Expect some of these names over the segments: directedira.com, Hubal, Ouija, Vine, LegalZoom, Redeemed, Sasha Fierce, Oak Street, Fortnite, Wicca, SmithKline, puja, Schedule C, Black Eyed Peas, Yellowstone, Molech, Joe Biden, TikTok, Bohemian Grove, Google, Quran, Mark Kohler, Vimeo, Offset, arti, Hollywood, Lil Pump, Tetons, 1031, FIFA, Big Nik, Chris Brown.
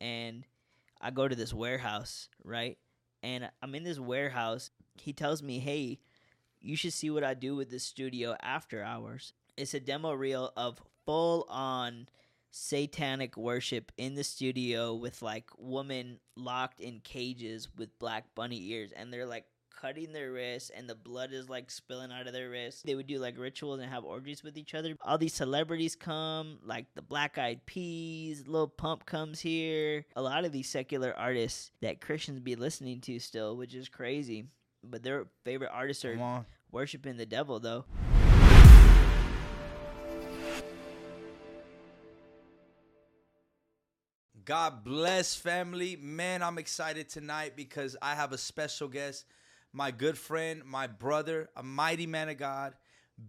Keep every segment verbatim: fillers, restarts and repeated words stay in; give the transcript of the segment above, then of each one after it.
and I go to this warehouse, right? And I'm in this warehouse. He tells me, hey, you should see what I do with this studio after hours. It's a demo reel of full-on satanic worship in the studio with, like, women locked in cages with black bunny ears. And they're, like, cutting their wrists, and the blood is, like, spilling out of their wrists. They would do, like, rituals and have orgies with each other. All these celebrities come, like the Black Eyed Peas, Lil Pump comes here. A lot of these secular artists that Christians be listening to still, which is crazy. But their favorite artists are worshiping the devil, though. God bless, family. Man, I'm excited tonight because I have a special guest. My good friend, my brother, a mighty man of God.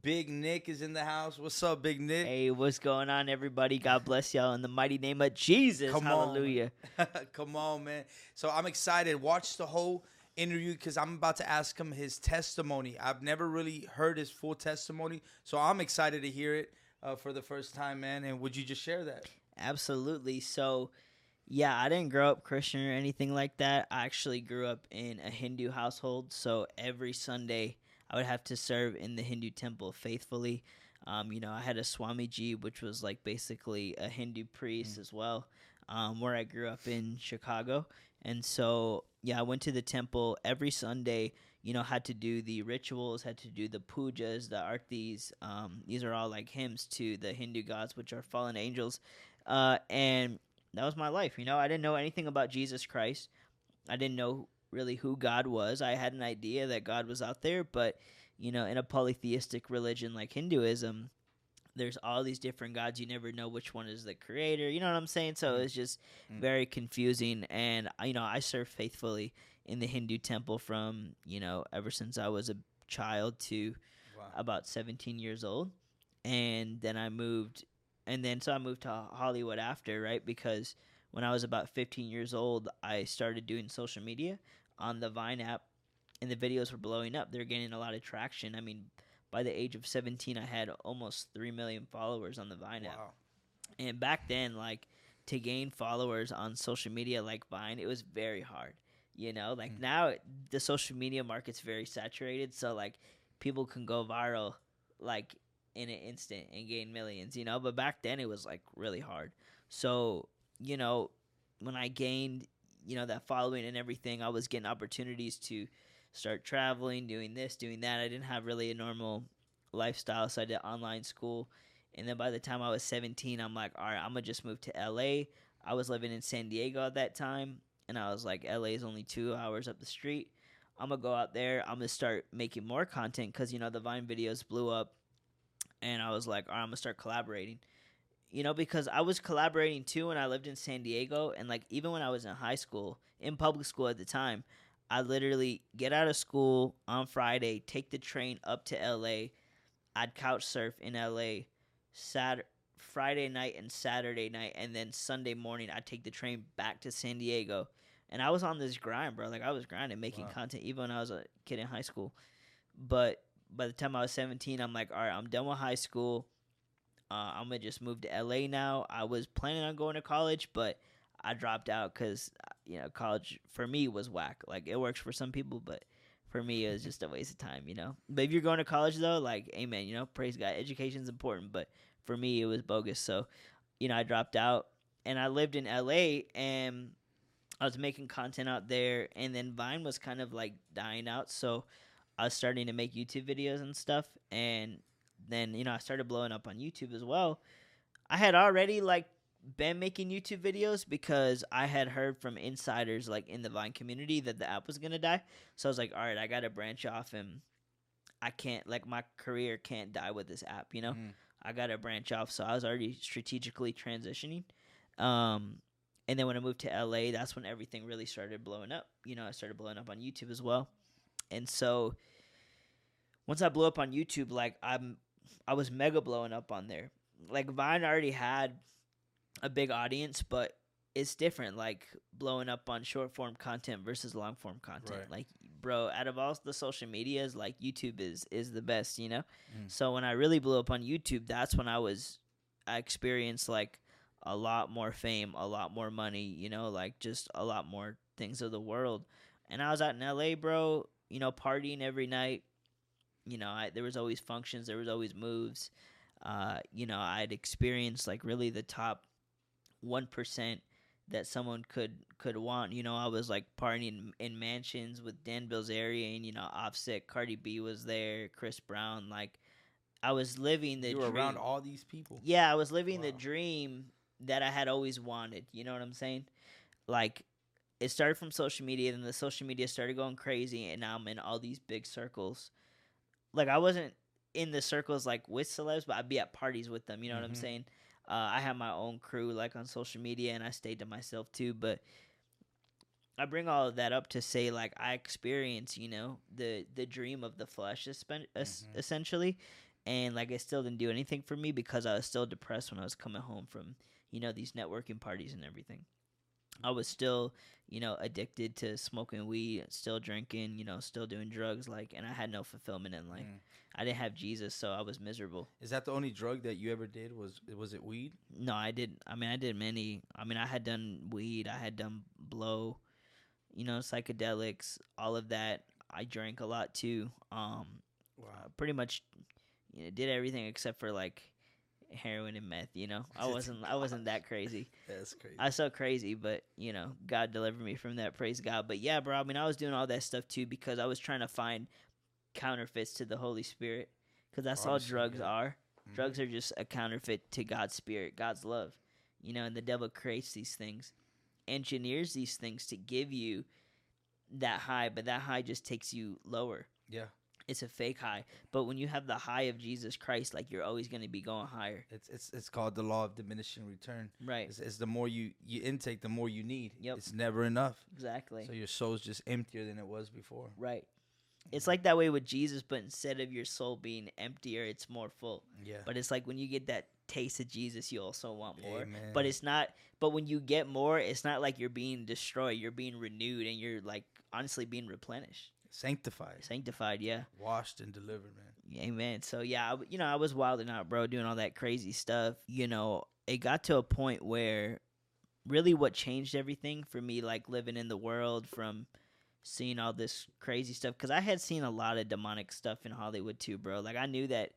Big Nik is in the house. What's up, Big Nik? Hey, what's going on, everybody? God bless y'all in the mighty name of Jesus. Come Hallelujah. On. Come on, man. So I'm excited. Watch the whole interview because I'm about to ask him his testimony. I've never really heard his full testimony, so I'm excited to hear it uh, for the first time, man. And would you just share that? Absolutely. So, yeah, I didn't grow up Christian or anything like that. I actually grew up in a Hindu household, so every Sunday I would have to serve in the Hindu temple faithfully. Um, you know, I had a Swamiji, which was like basically a Hindu priest mm. as well, um, where I grew up in Chicago. And so, yeah, I went to the temple every Sunday, you know, had to do the rituals, had to do the pujas, the artis. Um, these are all like hymns to the Hindu gods, which are fallen angels. Uh, and that was my life, you know. I didn't know anything about Jesus Christ. I didn't know really who God was. I had an idea that God was out there, but, you know, in a polytheistic religion like Hinduism, there's all these different gods. You never know which one is the creator. You know what I'm saying? So it's just very confusing. And, you know, I served faithfully in the Hindu temple from, you know, ever since I was a child to wow. about seventeen years old. And then I moved And then so I moved to Hollywood after, right? Because when I was about fifteen years old, I started doing social media on the Vine app, and the videos were blowing up. They're getting a lot of traction. I mean, by the age of seventeen, I had almost three million followers on the Vine wow. app. And back then, like, to gain followers on social media like Vine, it was very hard, you know? Like, mm-hmm. now the social media market's very saturated, so, like, people can go viral, like, in an instant and gain millions, you know, but back then it was like really hard. So, you know, when I gained, you know, that following and everything, I was getting opportunities to start traveling, doing this, doing that. I didn't have really a normal lifestyle, so I did online school. And then by the time I was seventeen, I'm like, all right, I'm gonna just move to L A. I was living in San Diego at that time, and I was like, L A is only two hours up the street. I'm gonna go out there, I'm gonna start making more content because, you know, the Vine videos blew up. And I was like, all right, I'm going to start collaborating, you know, because I was collaborating too when I lived in San Diego. And like, even when I was in high school, in public school at the time, I literally get out of school on Friday, take the train up to L A. I'd couch surf in L A Saturday, Friday night and Saturday night. And then Sunday morning, I'd take the train back to San Diego. And I was on this grind, bro. Like, I was grinding, making wow. content, even when I was a kid in high school. But by the time I was seventeen, I'm like, all right, I'm done with high school. Uh, I'm going to just move to L A now. I was planning on going to college, but I dropped out because, you know, college for me was whack. Like, it works for some people, but for me, it was just a waste of time, you know. But if you're going to college, though, like, amen, you know, praise God. Education's important, but for me, it was bogus. So, you know, I dropped out, and I lived in L A, and I was making content out there, and then Vine was kind of, like, dying out, so I was starting to make YouTube videos and stuff, and then, you know, I started blowing up on YouTube as well. I had already, like, been making YouTube videos because I had heard from insiders, like, in the Vine community that the app was going to die. So I was like, all right, I got to branch off, and I can't, like, my career can't die with this app, you know? Mm. I got to branch off, so I was already strategically transitioning. Um, and then when I moved to L A, that's when everything really started blowing up. You know, I started blowing up on YouTube as well. And so once I blew up on YouTube, like, I'm, I was mega blowing up on there. Like, Vine already had a big audience, but it's different, like, blowing up on short-form content versus long-form content. Right. Like, bro, out of all the social medias, like, YouTube is, is the best, you know? Mm. So when I really blew up on YouTube, that's when I was – I experienced, like, a lot more fame, a lot more money, you know, like just a lot more things of the world. And I was out in L A, bro, you know, partying every night. You know, I, there was always functions, there was always moves. Uh, you know, I'd experienced like really the top one percent that someone could could want. You know, I was like partying in mansions with Dan Bilzerian, you know, Offset, Cardi B was there, Chris Brown. Like, I was living the dream. You were dream. around all these people. Yeah, I was living wow. the dream that I had always wanted. You know what I'm saying? Like, it started from social media, then the social media started going crazy, and now I'm in all these big circles. Like, I wasn't in the circles, like, with celebs, but I'd be at parties with them, you know mm-hmm. what I'm saying? Uh, I have my own crew, like, on social media, and I stayed to myself, too. But I bring all of that up to say, like, I experience, you know, the, the dream of the flesh, espen- mm-hmm. essentially. And, like, it still didn't do anything for me because I was still depressed when I was coming home from, you know, these networking parties and everything. I was still, you know, addicted to smoking weed, still drinking, you know, still doing drugs, like, and I had no fulfillment in life. Mm. I didn't have Jesus, so I was miserable. Is that the only drug that you ever did? Was was it weed? No, I didn't. I mean, I did many. I mean, I had done weed. I had done blow, you know, psychedelics, all of that. I drank a lot, too. Um, wow. Pretty much, you know, did everything except for, like, heroin and meth, you know. I wasn't I wasn't that crazy. That's crazy. I was so crazy, but you know, God delivered me from that. Praise God. But yeah, bro, I mean, I was doing all that stuff too because I was trying to find counterfeits to the Holy Spirit, because that's all drugs are. Mm-hmm. Drugs are just a counterfeit to God's Spirit, God's love, you know. And the devil creates these things, engineers these things to give you that high, but that high just takes you lower. Yeah. It's a fake high. But when you have the high of Jesus Christ, like, you're always going to be going higher. It's it's it's called the law of diminishing return. Right. It's, it's the more you, you intake, the more you need. Yep. It's never enough. Exactly. So your soul's just emptier than it was before. Right. It's like that way with Jesus, but instead of your soul being emptier, it's more full. Yeah. But it's like when you get that taste of Jesus, you also want more. Amen. But it's not. But when you get more, it's not like you're being destroyed. You're being renewed, and you're, like, honestly being replenished. Sanctified. Sanctified, yeah. Washed and delivered, man. Amen. So, yeah, I, you know, I was wilding out, bro, doing all that crazy stuff. You know, it got to a point where really what changed everything for me, like living in the world from seeing all this crazy stuff, because I had seen a lot of demonic stuff in Hollywood too, bro. Like, I knew that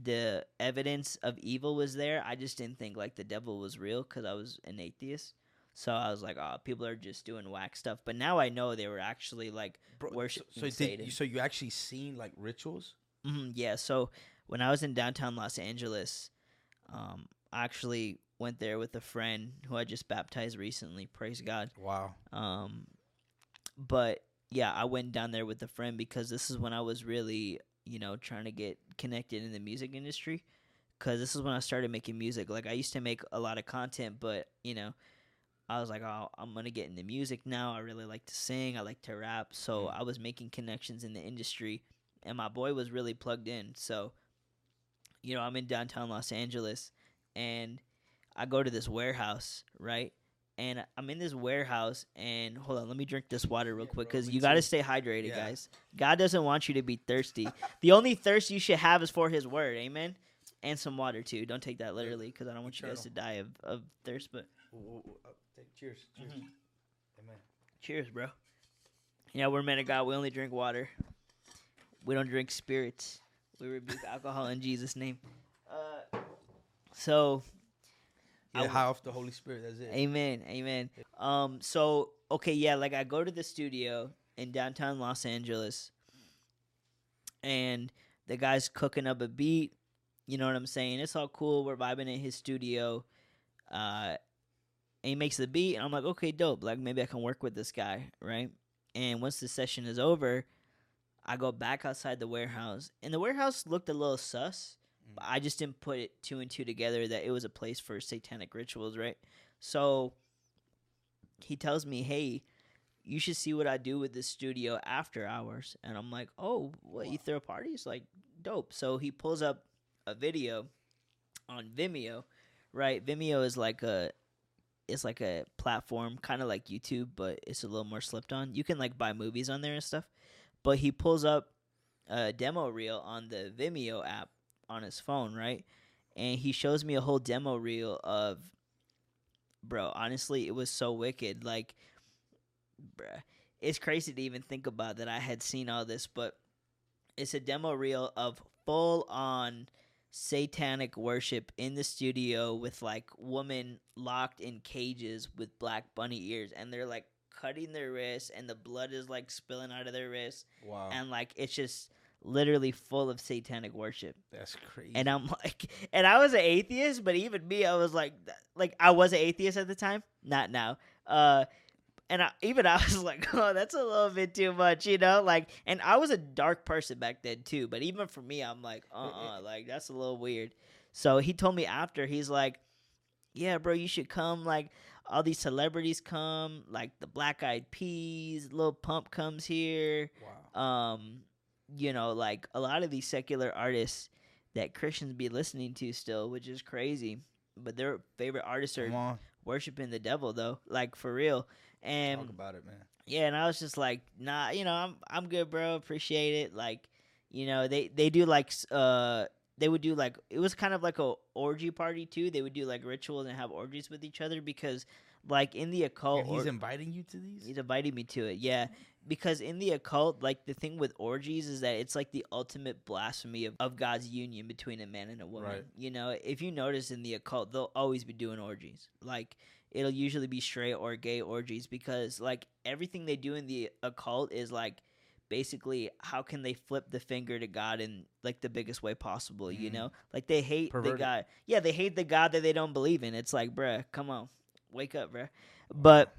the evidence of evil was there. I just didn't think, like, the devil was real because I was an atheist. So I was like, oh, people are just doing whack stuff. But now I know they were actually, like, worshiping so, so Satan. You, so you actually seen, like, rituals? Mm-hmm, yeah. So when I was in downtown Los Angeles, um, I actually went there with a friend who I just baptized recently. Praise God. Wow. Um, but, yeah, I went down there with a friend because this is when I was really, you know, trying to get connected in the music industry. Because this is when I started making music. Like, I used to make a lot of content, but, you know, I was like, oh, I'm going to get into music now. I really like to sing. I like to rap. So I was making connections in the industry, and my boy was really plugged in. So, you know, I'm in downtown Los Angeles, and I go to this warehouse, right? And I'm in this warehouse, and hold on, let me drink this water real quick because you got to stay hydrated, yeah. guys. God doesn't want you to be thirsty. The only thirst you should have is for his word, amen? And some water, too. Don't take that literally because I don't want you guys to die of, of thirst, but... Cheers. Cheers. Mm-hmm. Amen. Cheers, bro. Yeah, we're men of God. We only drink water. We don't drink spirits. We rebuke alcohol in Jesus' name. Uh, so. Yeah, I, high off the Holy Spirit. That's it. Amen. Amen. Um. So, okay, yeah, like, I go to the studio in downtown Los Angeles, and the guy's cooking up a beat. You know what I'm saying? It's all cool. We're vibing in his studio. Uh. And he makes the beat, and I'm like, okay, dope. Like, maybe I can work with this guy, right? And once the session is over, I go back outside the warehouse. And the warehouse looked a little sus, but I just didn't put it two and two together that it was a place for satanic rituals, right? So he tells me, hey, you should see what I do with this studio after hours. And I'm like, oh, what, wow. You throw parties? Like, dope. So he pulls up a video on Vimeo, right? Vimeo is like a... It's like a platform, kind of like YouTube, but it's a little more slipped on. You can, like, buy movies on there and stuff. But he pulls up a demo reel on the Vimeo app on his phone, right? And he shows me a whole demo reel of bro, honestly, it was so wicked. Like, bruh, it's crazy to even think about that I had seen all this, but it's a demo reel of full-on satanic worship in the studio with, like, women locked in cages with black bunny ears, and they're, like, cutting their wrists, and the blood is, like, spilling out of their wrists. Wow. And, like, it's just literally full of satanic worship. That's crazy. And I'm like, and I was an atheist, but even me, I was like, like, I was an atheist at the time, not now. Uh, and I, even I was like, oh, that's a little bit too much, you know? Like, and I was a dark person back then too, but even for me, I'm like, uh-uh, like, that's a little weird. So he told me after, he's like, yeah, bro, you should come, like, all these celebrities come, like the Black Eyed Peas, Lil Pump comes here. Wow. Um, you know, like, a lot of these secular artists that Christians be listening to still, which is crazy. But their favorite artists are worshiping the devil, though, like, for real. And talk about it, man. Yeah, and I was just like, nah, you know, I'm I'm good, bro. Appreciate it. Like, you know, they they do like uh. They would do, like, it was kind of like a orgy party, too. They would do, like, rituals and have orgies with each other because, like, in the occult... Yeah, he's or- inviting you to these? He's inviting me to it, yeah. Because in the occult, like, the thing with orgies is that it's, like, the ultimate blasphemy of, of God's union between a man and a woman. Right. You know, if you notice in the occult, they'll always be doing orgies. Like, it'll usually be straight or gay orgies because, like, everything they do in the occult is, like, basically, how can they flip the finger to God in, like, the biggest way possible, mm. you know? Like, they hate Perverted. the God. Yeah, they hate the God that they don't believe in. It's like, bruh, come on. Wake up, bruh. But,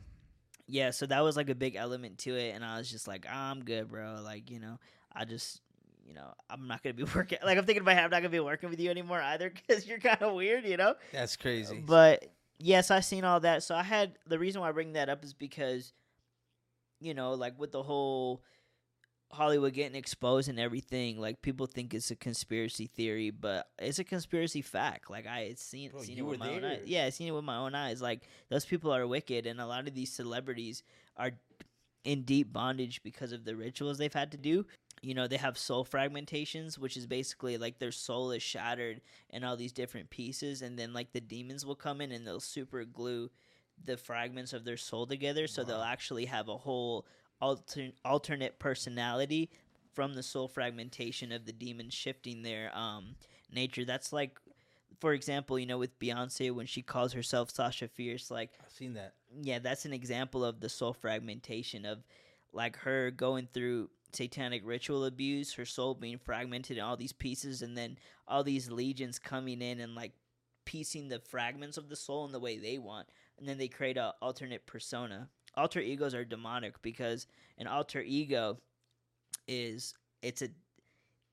yeah, so that was, like, a big element to it, and I was just like, oh, I'm good, bro. Like, you know, I just, you know, I'm not going to be working. Like, I'm thinking in my head, I'm not going to be working with you anymore either because you're kind of weird, you know? That's crazy. But, yes, I've seen all that. So I had – the reason why I bring that up is because, you know, like, with the whole – Hollywood getting exposed and everything, like, people think it's a conspiracy theory, but it's a conspiracy fact. Like, I had seen, Bro, seen it with my there. own eyes. Yeah, I seen it with my own eyes. Like, those people are wicked, and a lot of these celebrities are in deep bondage because of the rituals they've had to do. You know, they have soul fragmentations, which is basically, like, their soul is shattered in all these different pieces, and then, like, the demons will come in and they'll super glue the fragments of their soul together, so wow. they'll actually have a whole... Altern- alternate personality from the soul fragmentation of the demon shifting their um, nature. That's like, for example, you know, with Beyonce when she calls herself Sasha Fierce, like I've seen that. Yeah, that's an example of the soul fragmentation of, like, her going through satanic ritual abuse, her soul being fragmented in all these pieces, and then all these legions coming in and, like, piecing the fragments of the soul in the way they want, and then they create an alternate persona. Alter egos are demonic because an alter ego is it's a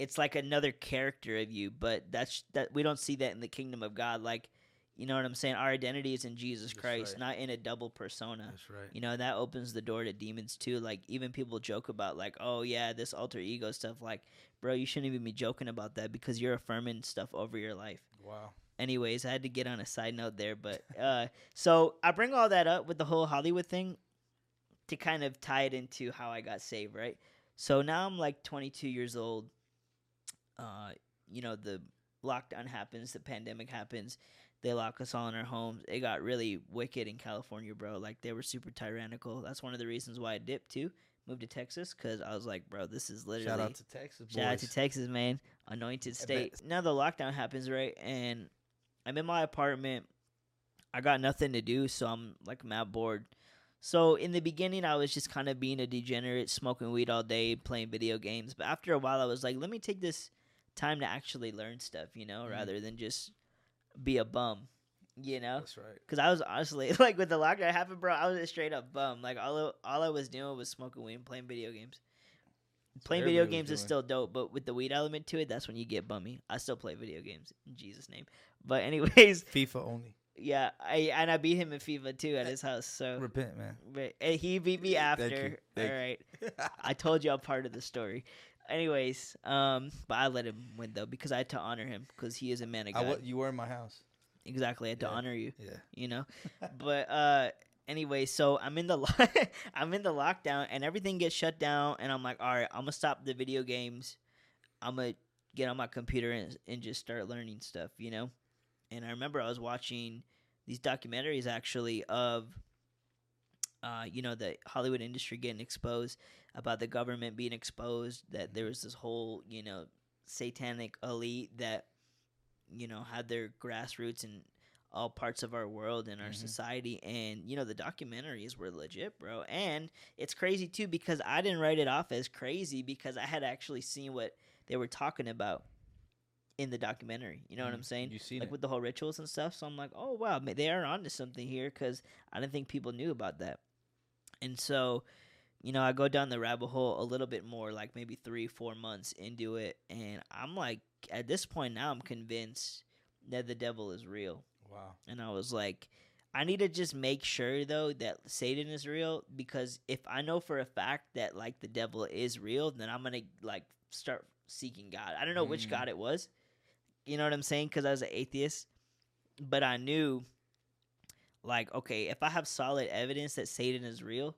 it's like another character of you, but that's that we don't see that in the kingdom of God. Like, you know what I'm saying? Our identity is in Jesus that's Christ, right. not in a double persona. That's right. You know, that opens the door to demons too. Like, even people joke about, like, oh yeah, this alter ego stuff. Like, bro, you shouldn't even be joking about that because you're affirming stuff over your life. Wow. Anyways, I had to get on a side note there, but uh, so I bring all that up with the whole Hollywood thing to kind of tie it into how I got saved, right? So now I'm like twenty-two years old. Uh, you know, the lockdown happens, the pandemic happens. They lock us all in our homes. It got really wicked in California, bro. Like, they were super tyrannical. That's one of the reasons why I dipped too, moved to Texas, because I was like, bro, this is literally shout out to Texas, boys. Shout out to Texas, man, anointed state. Now the lockdown happens, right? And I'm in my apartment. I got nothing to do, so I'm like mad bored. So in the beginning, I was just kind of being a degenerate, smoking weed all day, playing video games. But after a while, I was like, let me take this time to actually learn stuff, you know, mm-hmm. rather than just be a bum, you know? That's right. Because I was honestly, like, with the lockdown happened, bro, I was a straight up bum. Like, all, all I was doing was smoking weed and playing video games. That's playing video games is still dope, but with the weed element to it, that's when you get bummy. I still play video games, in Jesus' name. But anyways, FIFA only. Yeah, I and I beat him in FIFA too at his house. So repent, man. But and he beat me after. Thank you. Thank All right, you. I told y'all part of the story. Anyways, um, but I let him win though because I had to honor him because he is a man of God. I, you were in my house. Exactly, I had yeah. to honor you. Yeah, you know. But uh, anyway, so I'm in the lo- I'm in the lockdown and everything gets shut down and I'm like, all right, I'm gonna stop the video games. I'm gonna get on my computer and and just start learning stuff, you know. And I remember I was watching these documentaries actually of, uh, you know, the Hollywood industry getting exposed, about the government being exposed, that there was this whole, you know, satanic elite that, you know, had their grassroots in all parts of our world and our mm-hmm. society. And, you know, the documentaries were legit, bro. And it's crazy, too, because I didn't write it off as crazy because I had actually seen what they were talking about in the documentary. You know mm-hmm. what I'm saying? You seen like it. With the whole rituals and stuff. So I'm like, oh, wow, they are onto something here because I didn't think people knew about that. And so, you know, I go down the rabbit hole a little bit more, like maybe three, four months into it. And I'm like, at this point now, I'm convinced that the devil is real. Wow. And I was like, I need to just make sure, though, that Satan is real, because if I know for a fact that, like, the devil is real, then I'm going to, like, start seeking God. I don't know mm. which God it was. You know what I'm saying? Because I was an atheist. But I knew, like, okay, if I have solid evidence that Satan is real,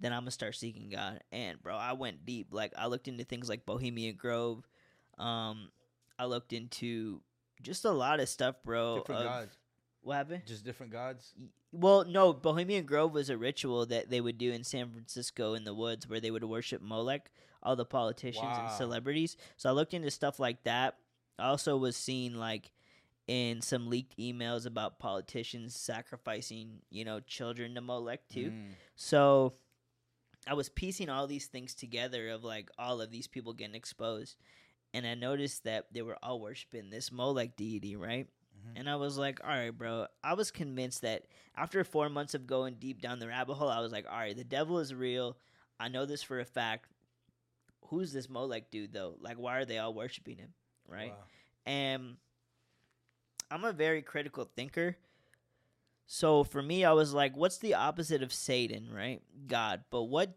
then I'm going to start seeking God. And, bro, I went deep. Like, I looked into things like Bohemian Grove. Um, I looked into just a lot of stuff, bro. Different of, gods. What happened? Just different gods? Well, no, Bohemian Grove was a ritual that they would do in San Francisco in the woods where they would worship Molech, all the politicians wow. and celebrities. So I looked into stuff like that. I also was seeing, like, in some leaked emails about politicians sacrificing, you know, children to Molech, too. Mm. So I was piecing all these things together of, like, all of these people getting exposed. And I noticed that they were all worshiping this Molech deity, right? And I was like, all right, bro. I was convinced that after four months of going deep down the rabbit hole, I was like, all right, the devil is real. I know this for a fact. Who's this Molech dude, though? Like, why are they all worshiping him, right? Wow. And I'm a very critical thinker. So for me, I was like, what's the opposite of Satan, right? God. But what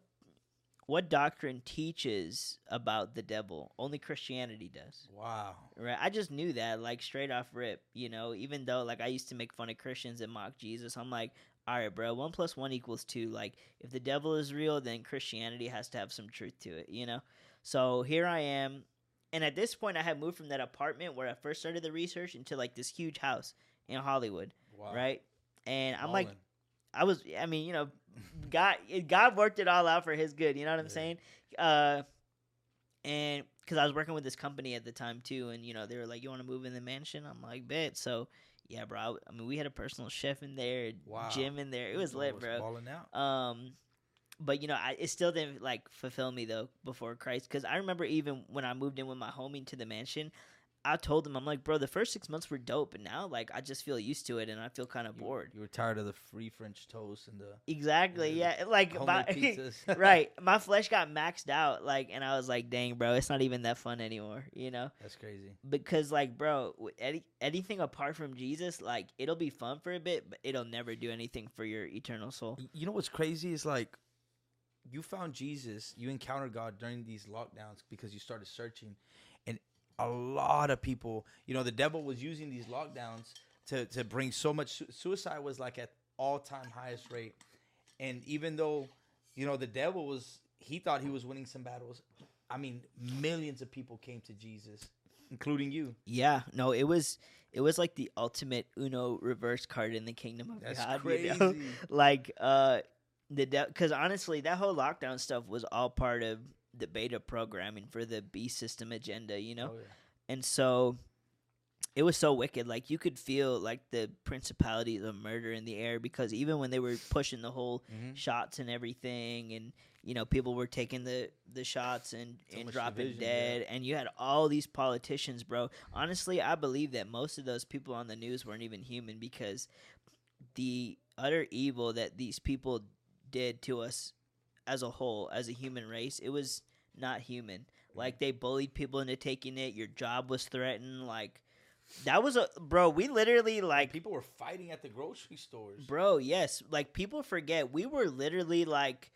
what doctrine teaches about the devil? Only Christianity does. Wow. Right? I just knew that, like, straight off rip, you know, even though, like, I used to make fun of Christians and mock Jesus. I'm like, all right, bro, one plus one equals two. Like, if the devil is real, then Christianity has to have some truth to it, you know? So here I am. And at this point, I had moved from that apartment where I first started the research into, like, this huge house in Hollywood, wow. right? And I'm Holland. like... I was, I mean, you know, God, God worked it all out for his good. You know what I'm yeah. saying? Uh, and because I was working with this company at the time too, and you know they were like, "You want to move in the mansion?" I'm like, "Bet." So, yeah, bro. I, I mean, we had a personal chef in there, wow. gym in there. It was lit, bro. Balling out. Um, but you know, I, it still didn't like fulfill me though before Christ, because I remember even when I moved in with my homie to the mansion, I told him, I'm like, bro, the first six months were dope, but now, like, I just feel used to it, and I feel kind of bored. You were tired of the free French toast and the exactly, you know, yeah, like, my, pizzas. right. My flesh got maxed out, like, and I was like, dang, bro, it's not even that fun anymore, you know? That's crazy. Because, like, bro, any, anything apart from Jesus, like, it'll be fun for a bit, but it'll never do anything for your eternal soul. You know what's crazy is, like, you found Jesus, you encountered God during these lockdowns because you started searching. A lot of people, you know, the devil was using these lockdowns to, to bring so much. Su- suicide was like at all-time highest rate. And even though, you know, the devil was, he thought he was winning some battles. I mean, millions of people came to Jesus, including you. Yeah. No, it was it was like the ultimate Uno reverse card in the kingdom of That's God. That's crazy. You know? Like, uh, the de- because honestly, that whole lockdown stuff was all part of the beta programming for the B system agenda, you know? Oh, yeah. And so it was so wicked. Like, you could feel, like, the principalities of murder in the air because even when they were pushing the whole mm-hmm. shots and everything and, you know, people were taking the, the shots and, so and dropping division, dead. Yeah. And you had all these politicians, bro. Honestly, I believe that most of those people on the news weren't even human because the utter evil that these people did to us as a whole, as a human race, it was not human. Like, they bullied people into taking it. Your job was threatened. Like, that was a bro. We literally like people were fighting at the grocery stores. Bro, yes. Like, people forget we were literally like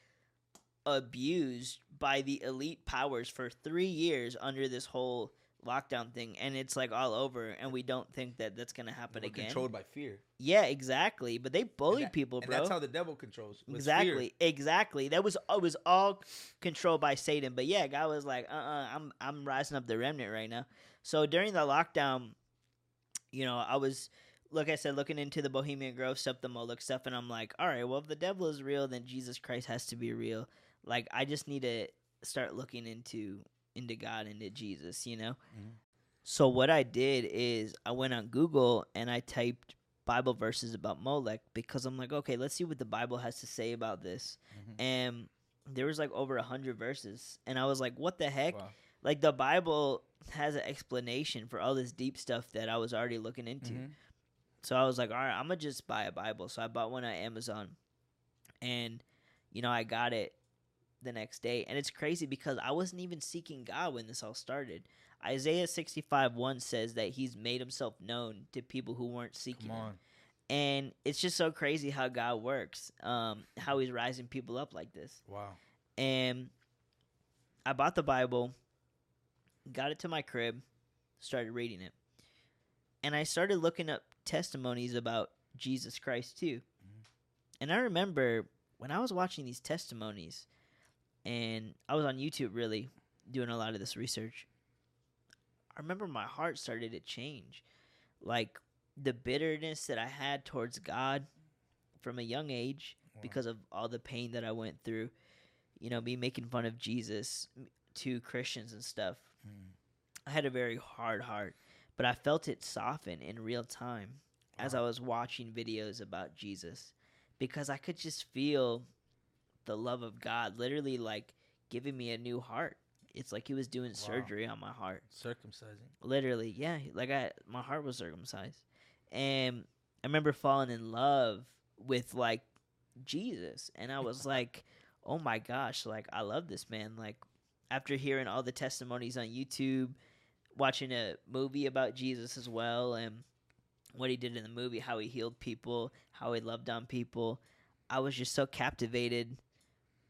abused by the elite powers for three years under this whole lockdown thing, and it's like all over, and we don't think that that's gonna happen we're again. Controlled by fear. Yeah, exactly. But they bullied that, people, bro. And that's how the devil controls. Exactly, fear. exactly. That was it was all controlled by Satan. But yeah, God was like, uh, uh-uh, I'm I'm rising up the remnant right now. So during the lockdown, you know, I was like I said, looking into the Bohemian Grove stuff, the Molech stuff, and I'm like, all right, well, if the devil is real, then Jesus Christ has to be real. Like, I just need to start looking into into God, into Jesus, you know? Mm-hmm. So what I did is I went on Google and I typed Bible verses about Molech because I'm like, okay, let's see what the Bible has to say about this. Mm-hmm. And there was like over one hundred verses. And I was like, what the heck? Wow. Like, the Bible has an explanation for all this deep stuff that I was already looking into. Mm-hmm. So I was like, all right, I'm going to just buy a Bible. So I bought one on Amazon. And, you know, I got it the next day. And it's crazy because I wasn't even seeking God when this all started. Isaiah sixty-five one says that he's made himself known to people who weren't seeking him. And it's just so crazy how God works, um, how he's rising people up like this. Wow. And I bought the Bible, got it to my crib, started reading it. And I started looking up testimonies about Jesus Christ too. Mm-hmm. And I remember when I was watching these testimonies, and I was on YouTube really doing a lot of this research, I remember my heart started to change. Like, the bitterness that I had towards God from a young age, wow, because of all the pain that I went through, you know, me making fun of Jesus to Christians and stuff. Mm. I had a very hard heart, but I felt it soften in real time, wow, as I was watching videos about Jesus, because I could just feel the love of God literally, like, giving me a new heart. It's like he was doing, wow, surgery on my heart. Circumcising. Literally, yeah. Like, I, my heart was circumcised. And I remember falling in love with, like, Jesus. And I was like, oh, my gosh, like, I love this man. Like, after hearing all the testimonies on YouTube, watching a movie about Jesus as well, and what he did in the movie, how he healed people, how he loved on people, I was just so captivated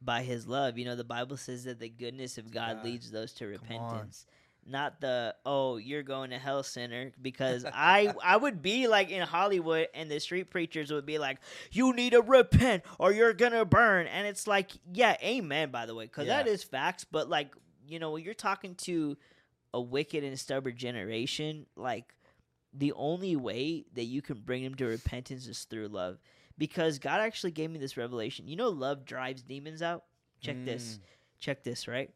by his love. You know, the Bible says that the goodness of God, God. leads those to repentance. Not the, oh, you're going to hell, sinner, because I I would be like in Hollywood and the street preachers would be like, you need to repent or you're going to burn. And it's like, yeah, amen, by the way, because yeah. that is facts. But, like, you know, when you're talking to a wicked and stubborn generation, like, the only way that you can bring them to repentance is through love, because God actually gave me this revelation. You know, love drives demons out. Check mm. this. Check this, right?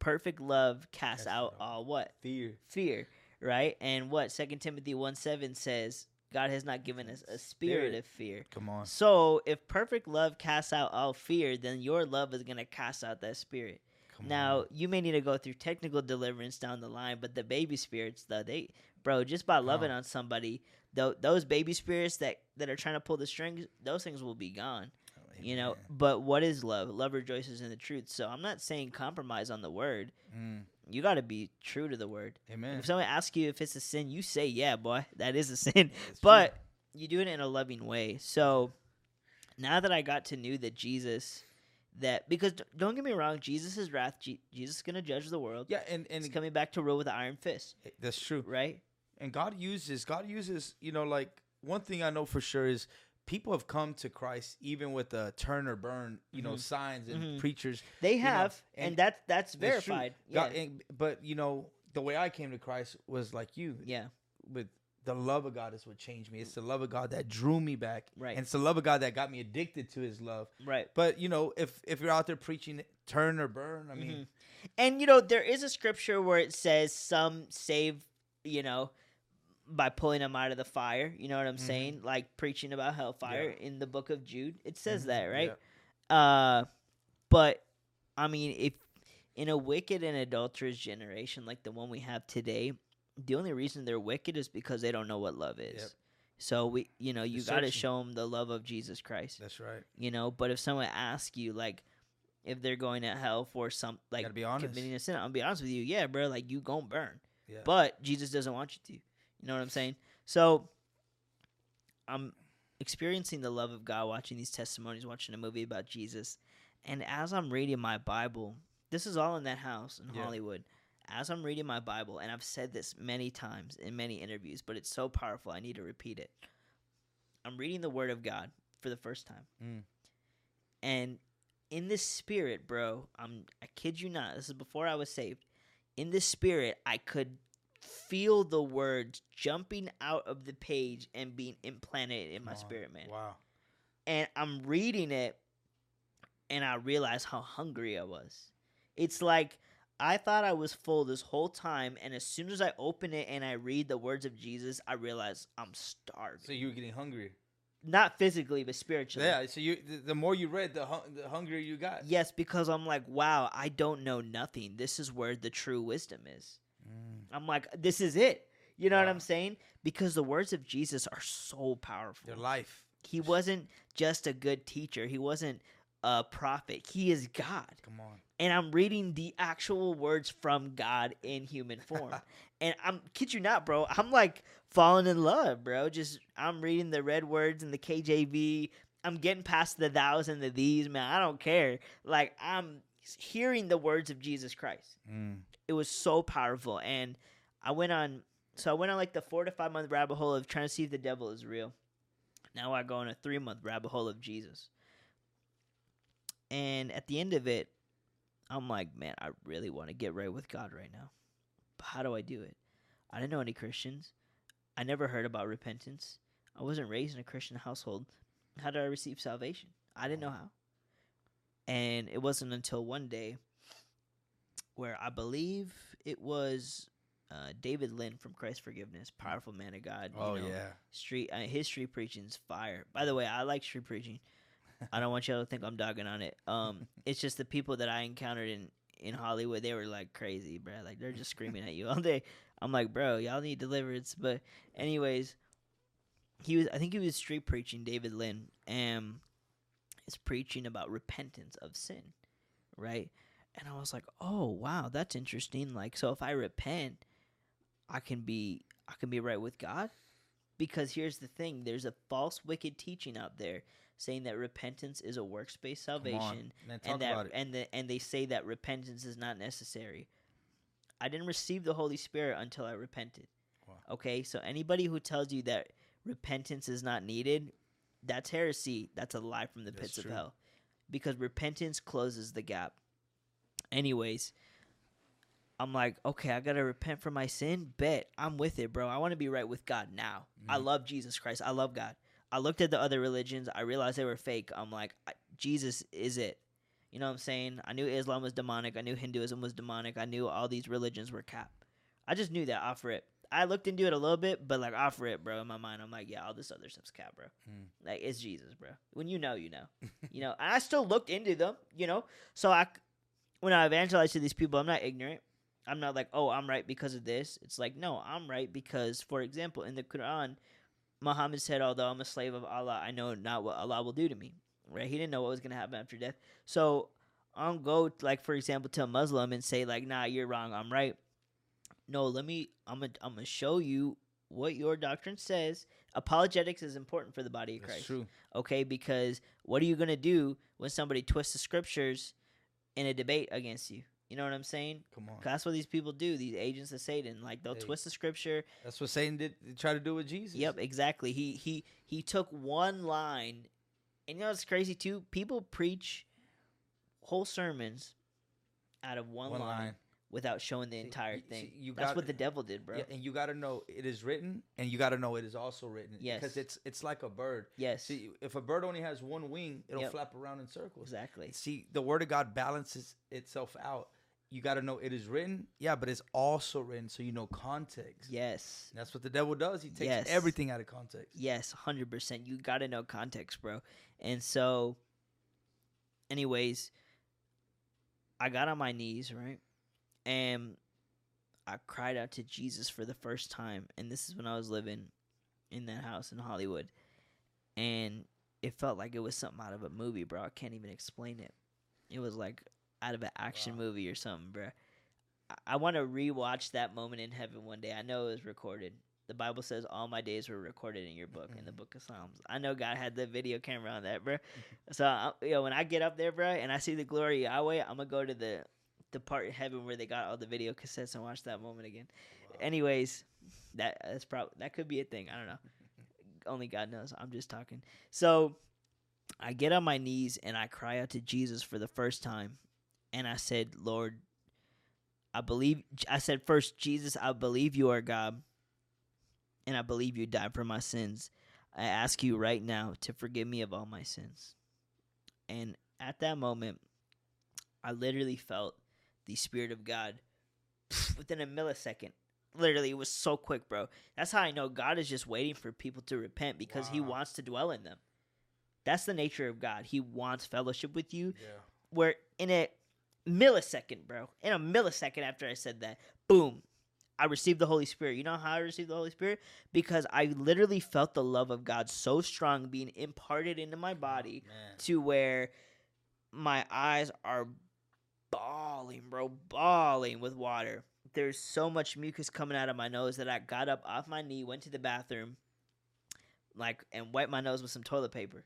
Perfect love casts That's out all what? Fear. Fear, right? And what? Second Timothy one seven says, God has not given us a spirit, spirit of fear. Come on. So if perfect love casts out all fear, then your love is going to cast out that spirit. Come now, on. You may need to go through technical deliverance down the line, but the baby spirits, though, they, bro, just by loving oh. on somebody, th- those baby spirits that, that are trying to pull the strings, those things will be gone. You know, yeah. But what is love? Love rejoices in the truth. So I'm not saying compromise on the word. Mm. You got to be true to the word. Amen. If someone asks you if it's a sin, you say, yeah, boy, that is a sin. That's but true. You do it in a loving way. So now that I got to know that Jesus, that because don't get me wrong, Jesus is wrath. Je- Jesus is going to judge the world. Yeah, and, and he's coming back to rule with an iron fist. That's true. Right? And God uses, God uses, you know, like, one thing I know for sure is, people have come to Christ even with a turn or burn, you mm-hmm. know, signs and mm-hmm. preachers. They have, you know, and, and that's that's verified. That's yeah. God, and, but, you know, the way I came to Christ was like you. Yeah. With the love of God is what changed me. It's the love of God that drew me back. Right. And it's the love of God that got me addicted to his love. Right. But, you know, if, if you're out there preaching turn or burn, I mean. Mm-hmm. And, you know, there is a scripture where it says some save, you know, by pulling them out of the fire, you know what I'm mm-hmm. saying? Like, preaching about hellfire yeah. in the book of Jude, it says mm-hmm. that, right? Yeah. Uh, but I mean, if in a wicked and adulterous generation like the one we have today, the only reason they're wicked is because they don't know what love is. Yep. So we, you know, you got to show them the love of Jesus Christ. That's right. You know, but if someone asks you, like, if they're going to hell for some, like, committing a sin, I'll be honest with you, yeah, bro, like, you gonna burn. Yeah. But Jesus doesn't want you to. You know what I'm saying? So I'm experiencing the love of God, watching these testimonies, watching a movie about Jesus. And as I'm reading my Bible, this is all in that house in yeah. Hollywood. As I'm reading my Bible, and I've said this many times in many interviews, but it's so powerful, I need to repeat it. I'm reading the Word of God for the first time. Mm. And in this spirit, bro, I'm, I kid you not, this is before I was saved. In this spirit, I could feel the words jumping out of the page and being implanted in my wow. spirit, man. Wow. And I'm reading it, and I realized how hungry I was. It's like I thought I was full this whole time, and as soon as I open it and I read the words of Jesus, I realize I'm starving. So you were getting hungry. Not physically, but spiritually. Yeah, so you the more you read, the, hung, the hungrier you got. Yes, because I'm like, wow, I don't know nothing. This is where the true wisdom is. Mm. I'm like, this is it. You know wow. what I'm saying? Because the words of Jesus are so powerful. Their life. He wasn't just a good teacher. He wasn't a prophet. He is God. Come on. And I'm reading the actual words from God in human form. And I'm kid you not, bro. I'm like falling in love, bro. Just I'm reading the red words in the K J V. I'm getting past the thous and the these, man. I don't care. Like I'm hearing the words of Jesus Christ. Mm. It was so powerful. And I went on. So I went on like the four to five month rabbit hole of trying to see if the devil is real. Now I go on a three month rabbit hole of Jesus. And at the end of it, I'm like, man, I really want to get right with God right now. But how do I do it? I didn't know any Christians. I never heard about repentance. I wasn't raised in a Christian household. How did I receive salvation? I didn't know how. And it wasn't until one day where I believe it was uh, David Lynn from Christ Forgiveness, powerful man of God. Oh, you know, yeah. Street, uh, his street preaching's fire. By the way, I like street preaching. I don't want y'all to think I'm dogging on it. Um, it's just the people that I encountered in, in Hollywood, they were like crazy, bro. Like they're just screaming at you all day. I'm like, bro, y'all need deliverance. But anyways, he was I think he was street preaching, David Lynn, and is preaching about repentance of sin, right? And I was like, oh wow, that's interesting. Like, so if I repent, I can be I can be right with God, because here's the thing: there's a false, wicked teaching out there saying that repentance is a works-based salvation, man, and that and the, and they say that repentance is not necessary. I didn't receive the Holy Spirit until I repented. Wow. Okay, so anybody who tells you that repentance is not needed, that's heresy. That's a lie from the that's pits true. of hell, because repentance closes the gap. Anyways, I'm like, okay, I gotta repent for my sin. Bet I'm with it, bro. I want to be right with God now. Mm. I love Jesus Christ. I love God. I looked at the other religions. I realized they were fake. I'm like, I, Jesus is it. You know what I'm saying? I knew Islam was demonic. I knew Hinduism was demonic. I knew all these religions were cap. I just knew that off rip. I looked into it a little bit, but like off rip, bro, in my mind, I'm like, yeah, all this other stuff's cap, bro. Mm. Like, it's Jesus, bro. When you know, you know. You know, and I still looked into them, you know. So I, when I evangelize to these people, I'm not ignorant. I'm not like, oh, I'm right because of this. It's like, no, I'm right because, for example, in the Quran, Muhammad said, although I'm a slave of Allah, I know not what Allah will do to me, right? He didn't know what was going to happen after death. So I'll go, like, for example, to a Muslim and say, like, nah, you're wrong, I'm right. No, let me, I'm going I'm to show you what your doctrine says. Apologetics is important for the body of Christ. That's true. Okay, because what are you going to do when somebody twists the scriptures in a debate against you? You know what I'm saying? Come on. That's what these people do, these agents of Satan. Like, they'll hey, twist the scripture. That's what Satan did, try to do with Jesus. Yep, exactly. He he he took one line. And you know what's crazy, too? People preach whole sermons out of one, one line, line without showing the see, entire thing. See, you that's gotta, what the devil did, bro. Yeah, and you got to know it is written, and you got to know it is also written. Yes. Because it's, it's like a bird. Yes. See, if a bird only has one wing, it'll yep. flap around in circles. Exactly. See, the Word of God balances itself out. You got to know it is written, yeah, but it's also written, so you know context. Yes. And that's what the devil does. He takes yes. everything out of context. Yes, one hundred percent. You got to know context, bro. And so, anyways, I got on my knees, right? And I cried out to Jesus for the first time. And this is when I was living in that house in Hollywood. And it felt like it was something out of a movie, bro. I can't even explain it. It was like out of an action wow. movie or something, bro. I, I want to rewatch that moment in heaven one day. I know it was recorded. The Bible says all my days were recorded in your book, in the book of Psalms. I know God had the video camera on that, bro. So, I, you know, when I get up there, bro, and I see the glory of Yahweh, I'm going to go to the, the part in heaven where they got all the video cassettes and watch that moment again. Wow. Anyways, that that's probably that could be a thing. I don't know. Only God knows. I'm just talking. So I get on my knees, and I cry out to Jesus for the first time. And I said, Lord, I believe, I said first, Jesus, I believe you are God, and I believe you died for my sins. I ask you right now to forgive me of all my sins. And at that moment, I literally felt the Spirit of God within a millisecond. Literally, it was so quick, bro. That's how I know God is just waiting for people to repent, because wow. he wants to dwell in them. That's the nature of God. He wants fellowship with you. Yeah. Where in a millisecond, bro, in a millisecond after I said that, boom, I received the Holy Spirit. You know how I received the Holy Spirit? Because I literally felt the love of God so strong being imparted into my body oh, to where my eyes are bawling, bro, bawling with water. There's so much mucus coming out of my nose that I got up off my knee, went to the bathroom, like, and wiped my nose with some toilet paper.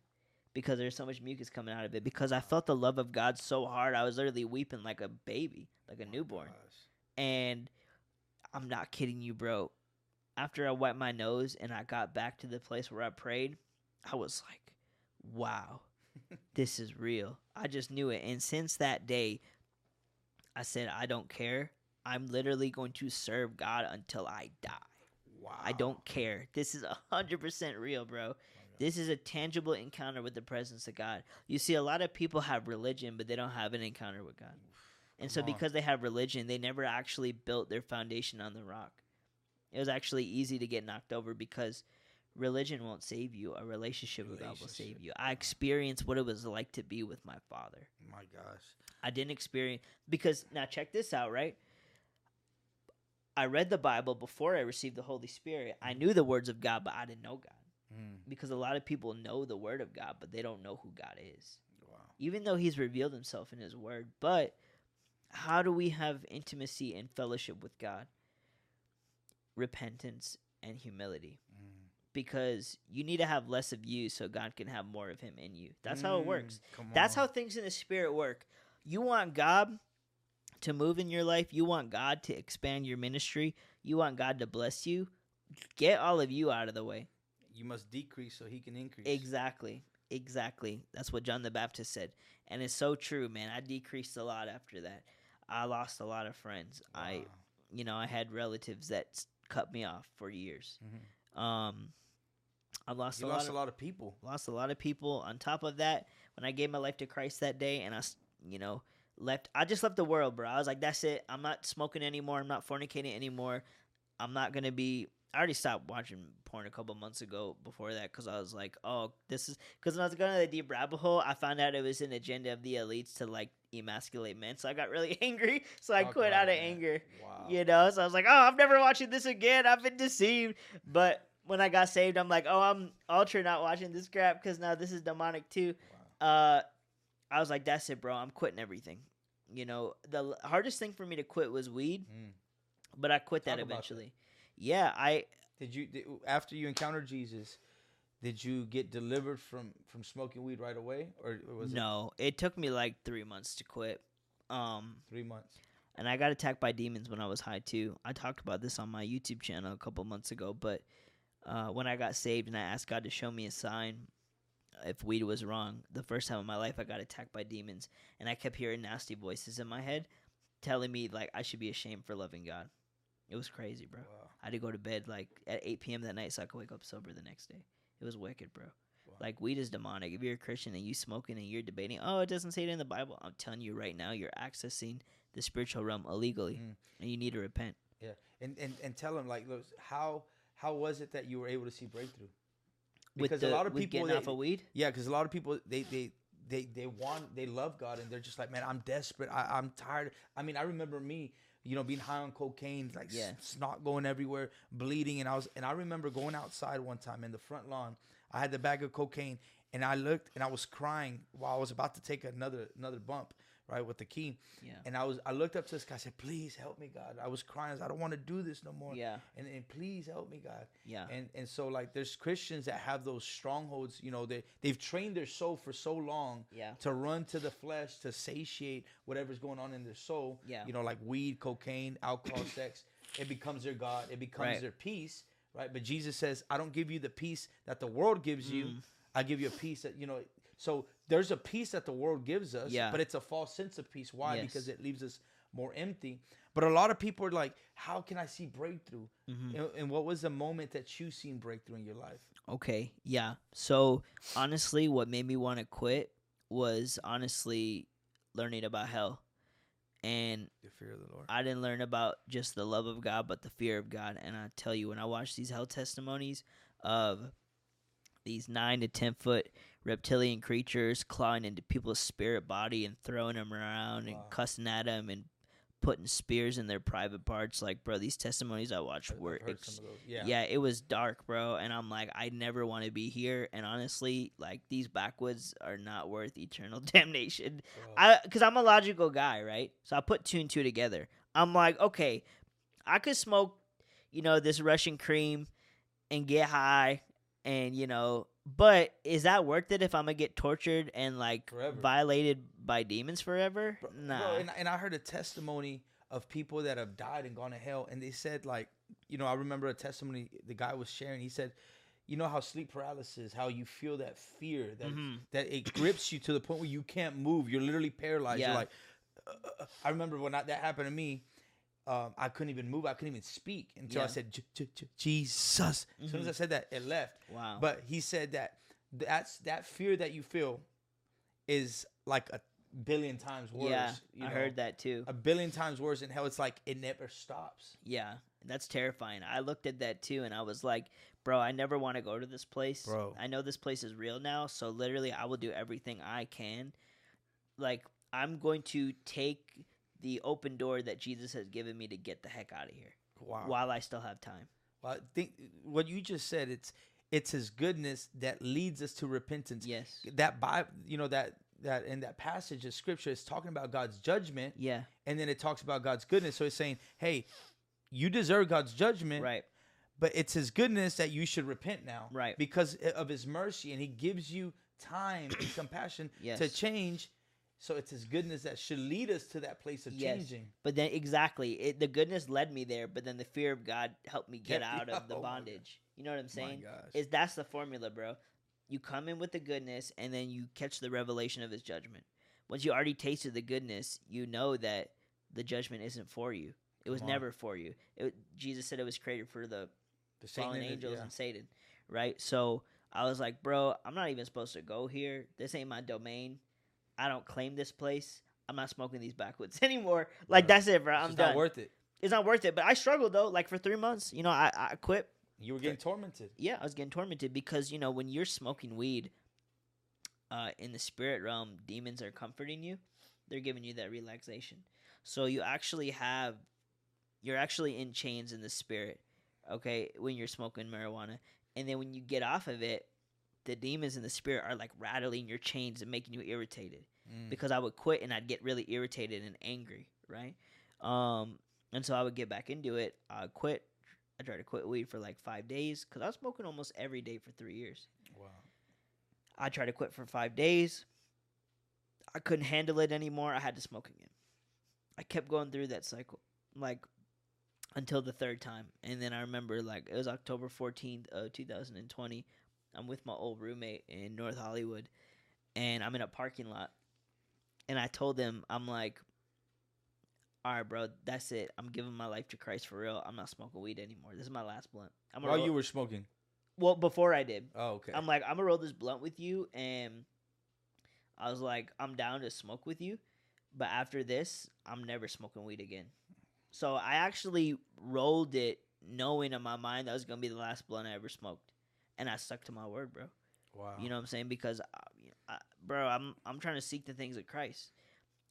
Because there's so much mucus coming out of it. Because I felt the love of God so hard, I was literally weeping like a baby, like a newborn. Oh, and I'm not kidding you, bro. After I wiped my nose and I got back to the place where I prayed, I was like, wow, this is real. I just knew it. And since that day, I said, I don't care. I'm literally going to serve God until I die. Wow. I don't care. This is one hundred percent real, bro. This is a tangible encounter with the presence of God. You see, a lot of people have religion, but they don't have an encounter with God. And so because they have religion, they never actually built their foundation on the rock. It was actually easy to get knocked over because religion won't save you. A relationship with God will save you. I experienced what it was like to be with my father. My gosh. I didn't experience, because now check this out, right? I read the Bible before I received the Holy Spirit. I knew the words of God, but I didn't know God. Because a lot of people know the word of God, but they don't know who God is. Wow. Even though he's revealed himself in his word. But how do we have intimacy and fellowship with God? Repentance and humility. Mm. Because you need to have less of you so God can have more of him in you. That's mm, how it works. That's how things in the spirit work. You want God to move in your life. You want God to expand your ministry. You want God to bless you. Get all of you out of the way. You must decrease so he can increase. Exactly. Exactly. That's what John the Baptist said. And it's so true, man. I decreased a lot after that. I lost a lot of friends. Wow. I, you know, I had relatives that cut me off for years. Mm-hmm. Um, I lost, a, lost lot of, a lot of people. Lost a lot of people. On top of that, when I gave my life to Christ that day and I, you know, left, I just left the world, bro. I was like, that's it. I'm not smoking anymore. I'm not fornicating anymore. I'm not going to be. I already stopped watching porn a couple months ago before that because I was like, oh, this is... Because when I was going to the deep rabbit hole, I found out it was an agenda of the elites to, like, emasculate men. So I got really angry. So I oh, quit God, out of man. anger. Wow. You know? So I was like, oh, I'm never watching this again. I've been deceived. But when I got saved, I'm like, oh, I'm ultra not watching this crap because now this is demonic too. Wow. Uh, I was like, that's it, bro. I'm quitting everything. You know? The hardest thing for me to quit was weed. Mm. But I quit Talk that eventually. That. Yeah, I did you did, after you encountered Jesus, did you get delivered from, from smoking weed right away, or was no? It... it took me like three months to quit. Um, three months, and I got attacked by demons when I was high too. I talked about this on my YouTube channel a couple months ago, but uh, when I got saved and I asked God to show me a sign if weed was wrong, the first time in my life I got attacked by demons, and I kept hearing nasty voices in my head telling me like I should be ashamed for loving God. It was crazy, bro. Wow. I had to go to bed like at eight p.m. that night so I could wake up sober the next day. It was wicked, bro. Wow. Like, weed is demonic. If you're a Christian and you smoking and you're debating, oh, it doesn't say it in the Bible. I'm telling you right now, you're accessing the spiritual realm illegally, mm. and you need to repent. Yeah, and and, and tell them, like, look, how how was it that you were able to see breakthrough? Because the, a lot of people getting they, off of weed. Yeah, because a lot of people they they. They they want they love God and they're just like, man, I'm desperate. I, I'm tired. I mean, I remember me, you know, being high on cocaine, like yeah. snot going everywhere, bleeding, and I was and I remember going outside one time in the front lawn. I had the bag of cocaine and I looked and I was crying while I was about to take another another bump, right, with the key. Yeah. And I was I looked up to this guy, I said, please help me, God. I was crying, I, was, I don't want to do this no more. Yeah. And and please help me, God. Yeah. And and so like there's Christians that have those strongholds, you know, they they've trained their soul for so long yeah. to run to the flesh to satiate whatever's going on in their soul. Yeah. You know, like weed, cocaine, alcohol, sex. It becomes their God, it becomes right. their peace. Right. But Jesus says, I don't give you the peace that the world gives you. Mm. I give you a peace that, you know, so there's a peace that the world gives us, yeah. but it's a false sense of peace. Why? Yes. Because it leaves us more empty. But a lot of people are like, how can I see breakthrough? Mm-hmm. And, and what was the moment that you seen breakthrough in your life? Okay, yeah. So honestly, what made me want to quit was honestly learning about hell. And the fear of the Lord. I didn't learn about just the love of God, but the fear of God. And I tell you, when I watch these hell testimonies of these nine to ten foot reptilian creatures clawing into people's spirit body and throwing them around wow. and cussing at them and putting spears in their private parts, like, bro, these testimonies I watched I've were, ex- yeah. yeah, it was dark, bro. And I'm like, I never want to be here. And honestly, like, these backwoods are not worth eternal damnation. Oh. I, because I'm a logical guy, right? So I put two and two together. I'm like, okay, I could smoke, you know, this Russian cream and get high, and you know, but is that worth it if I'm gonna get tortured and like forever. violated by demons forever? Bro, nah. Bro, and, and I heard a testimony of people that have died and gone to hell, and they said, like, you know, I remember a testimony the guy was sharing. He said, you know how sleep paralysis, how you feel that fear that mm-hmm. that it grips you to the point where you can't move. You're literally paralyzed. Yeah. You're like, uh, uh, I remember when I, that happened to me. Um, I couldn't even move. I couldn't even speak until yeah. I said, Jesus. Mm-hmm. As soon as I said that, it left. Wow. But he said that that's, that fear that you feel is like a billion times worse. Yeah, you know? I heard that too. A billion times worse in hell. It's like it never stops. Yeah, that's terrifying. I looked at that too, and I was like, bro, I never want to go to this place. Bro. I know this place is real now, so literally I will do everything I can. Like, I'm going to take the open door that Jesus has given me to get the heck out of here wow. while I still have time. Well, I think what you just said, it's it's his goodness that leads us to repentance. Yes. That by you know that that in that passage of scripture is talking about God's judgment. Yeah. And then it talks about God's goodness. So it's saying, hey, you deserve God's judgment. Right. But it's his goodness that you should repent now. Right. Because of his mercy, and he gives you time and compassion yes. to change. So it's his goodness that should lead us to that place of yes. changing. But then, exactly, it, the goodness led me there, but then the fear of God helped me get yeah, out yeah, of the oh bondage. You know what I'm saying? Is that's the formula, bro. You come in with the goodness, and then you catch the revelation of his judgment. Once you already tasted the goodness, you know that the judgment isn't for you. It was never for you. It, Jesus said it was created for the, the fallen angels yeah. and Satan, right? So I was like, bro, I'm not even supposed to go here. This ain't my domain. I don't claim this place. I'm not smoking these backwoods anymore. Like, bro, that's it, bro. I'm it's done. It's not worth it. It's not worth it. But I struggled, though. Like, for three months, you know, I, I quit. You were getting but, tormented. Yeah, I was getting tormented because, you know, when you're smoking weed uh, in the spirit realm, demons are comforting you. They're giving you that relaxation. So you actually have – you're actually in chains in the spirit, okay, when you're smoking marijuana. And then when you get off of it, the demons in the spirit are like rattling your chains and making you irritated mm. because I would quit and I'd get really irritated and angry. Right. Um, and so I would get back into it. I quit. I tried to quit weed for like five days because I was smoking almost every day for three years. Wow. I tried to quit for five days. I couldn't handle it anymore. I had to smoke again. I kept going through that cycle like until the third time. And then I remember like it was October fourteenth of two thousand twenty. I'm with my old roommate in North Hollywood, and I'm in a parking lot, and I told him, I'm like, all right, bro, that's it. I'm giving my life to Christ for real. I'm not smoking weed anymore. This is my last blunt. I'm While roll- you were smoking? Well, before I did. Oh, okay. I'm like, I'm going to roll this blunt with you, and I was like, I'm down to smoke with you, but after this, I'm never smoking weed again. So I actually rolled it knowing in my mind that was going to be the last blunt I ever smoked. And I stuck to my word, bro. Wow. You know what I'm saying? Because, I, you know, I, bro, I'm I'm trying to seek the things of Christ.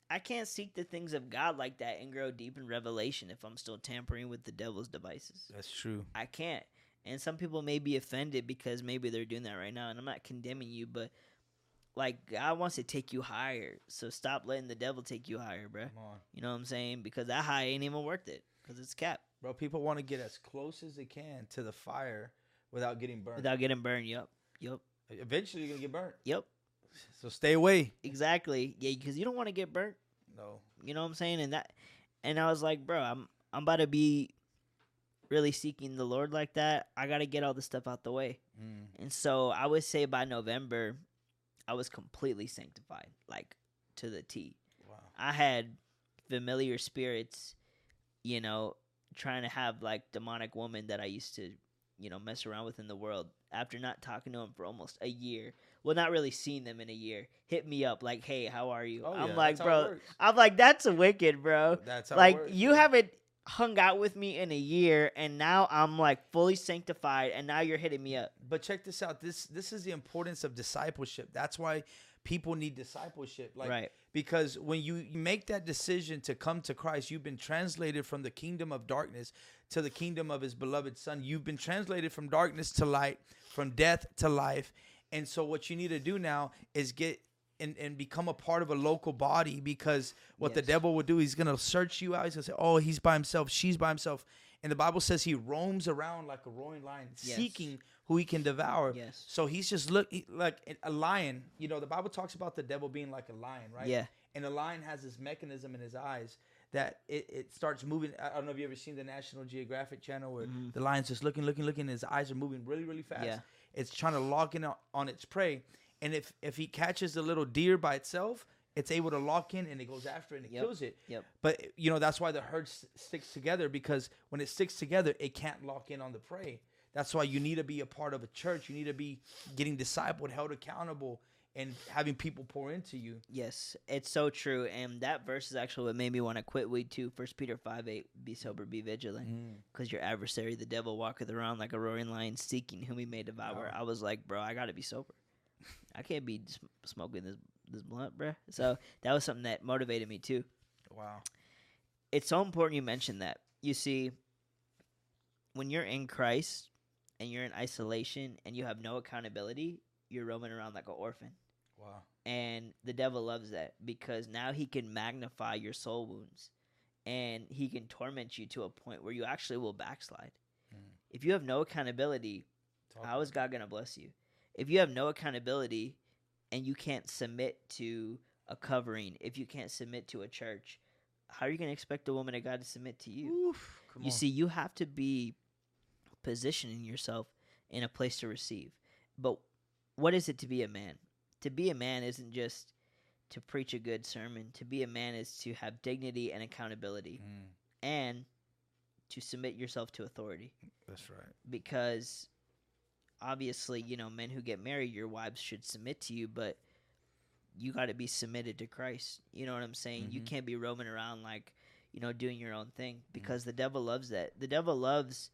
I can't seek the things of God like that and grow deep in revelation if I'm still tampering with the devil's devices. That's true. I can't. And some people may be offended because maybe they're doing that right now. And I'm not condemning you, but, like, God wants to take you higher. So stop letting the devil take you higher, bro. Come on. You know what I'm saying? Because that high ain't even worth it because it's capped. Bro, people want to get as close as they can to the fire without getting burned. Without getting burned, yep. Yep. Eventually you're going to get burnt. Yep. So stay away. Exactly. Yeah, because you don't want to get burnt. No. You know what I'm saying? And that, and I was like, bro, I'm I'm about to be really seeking the Lord like that. I got to get all this stuff out the way. Mm. And so I would say by November, I was completely sanctified, like to the T. Wow. I had familiar spirits, you know, trying to have like demonic woman that I used to, you know, mess around with in the world. After not talking to him for almost a year, well, not really seeing them in a year, hit me up like, "Hey, how are you?" Oh, I'm yeah, like, "Bro," I'm like, "That's a wicked, bro." That's how like it works, you bro. haven't hung out with me in a year, and now I'm like fully sanctified, and now you're hitting me up. But check this out. This this is the importance of discipleship. That's why people need discipleship, like right. because when you make that decision to come to Christ, you've been translated from the kingdom of darkness to the kingdom of his beloved son. You've been translated from darkness to light, from death to life. And so what you need to do now is get and, and become a part of a local body, because what yes. the devil will do, he's going to search you out. He's going to say, "Oh, he's by himself. She's by himself." And the Bible says he roams around like a roaring lion, yes. seeking who he can devour. Yes. So he's just look he, like a lion. You know, the Bible talks about the devil being like a lion, right? Yeah. And a lion has this mechanism in his eyes that it, it starts moving. I don't know if you've ever seen the National Geographic channel where mm. the lion's just looking, looking, looking, and his eyes are moving really, really fast. Yeah. It's trying to lock in on its prey. And if, if he catches the little deer by itself, it's able to lock in and it goes after it and it yep. kills it. Yep. But, you know, that's why the herd s- sticks together, because when it sticks together, it can't lock in on the prey. That's why you need to be a part of a church. You need to be getting discipled, held accountable, and having people pour into you. Yes, it's so true. And that verse is actually what made me want to quit weed too. First Peter five eight, "Be sober, be vigilant, because mm. your adversary, the devil, walketh around like a roaring lion, seeking whom he may devour." Wow. I was like, bro, I got to be sober. I can't be sm- smoking this this blunt, bruh. So that was something that motivated me too. Wow. It's so important you mentioned that. You see, when you're in Christ and you're in isolation and you have no accountability, you're roaming around like an orphan. Wow. And the devil loves that, because now he can magnify your soul wounds and he can torment you to a point where you actually will backslide. Mm. If you have no accountability, Talk how is God going to bless you? If you have no accountability and you can't submit to a covering, if you can't submit to a church, how are you going to expect a woman of God to submit to you? Oof, come you on. See, you have to be positioning yourself in a place to receive. But what is it to be a man? To be a man isn't just to preach a good sermon. To be a man is to have dignity and accountability mm. and to submit yourself to authority. That's right. Because obviously, you know, men who get married, your wives should submit to you, but you got to be submitted to Christ. You know what I'm saying? Mm-hmm. You can't be roaming around like, you know, doing your own thing, because mm-hmm. the devil loves that. The devil loves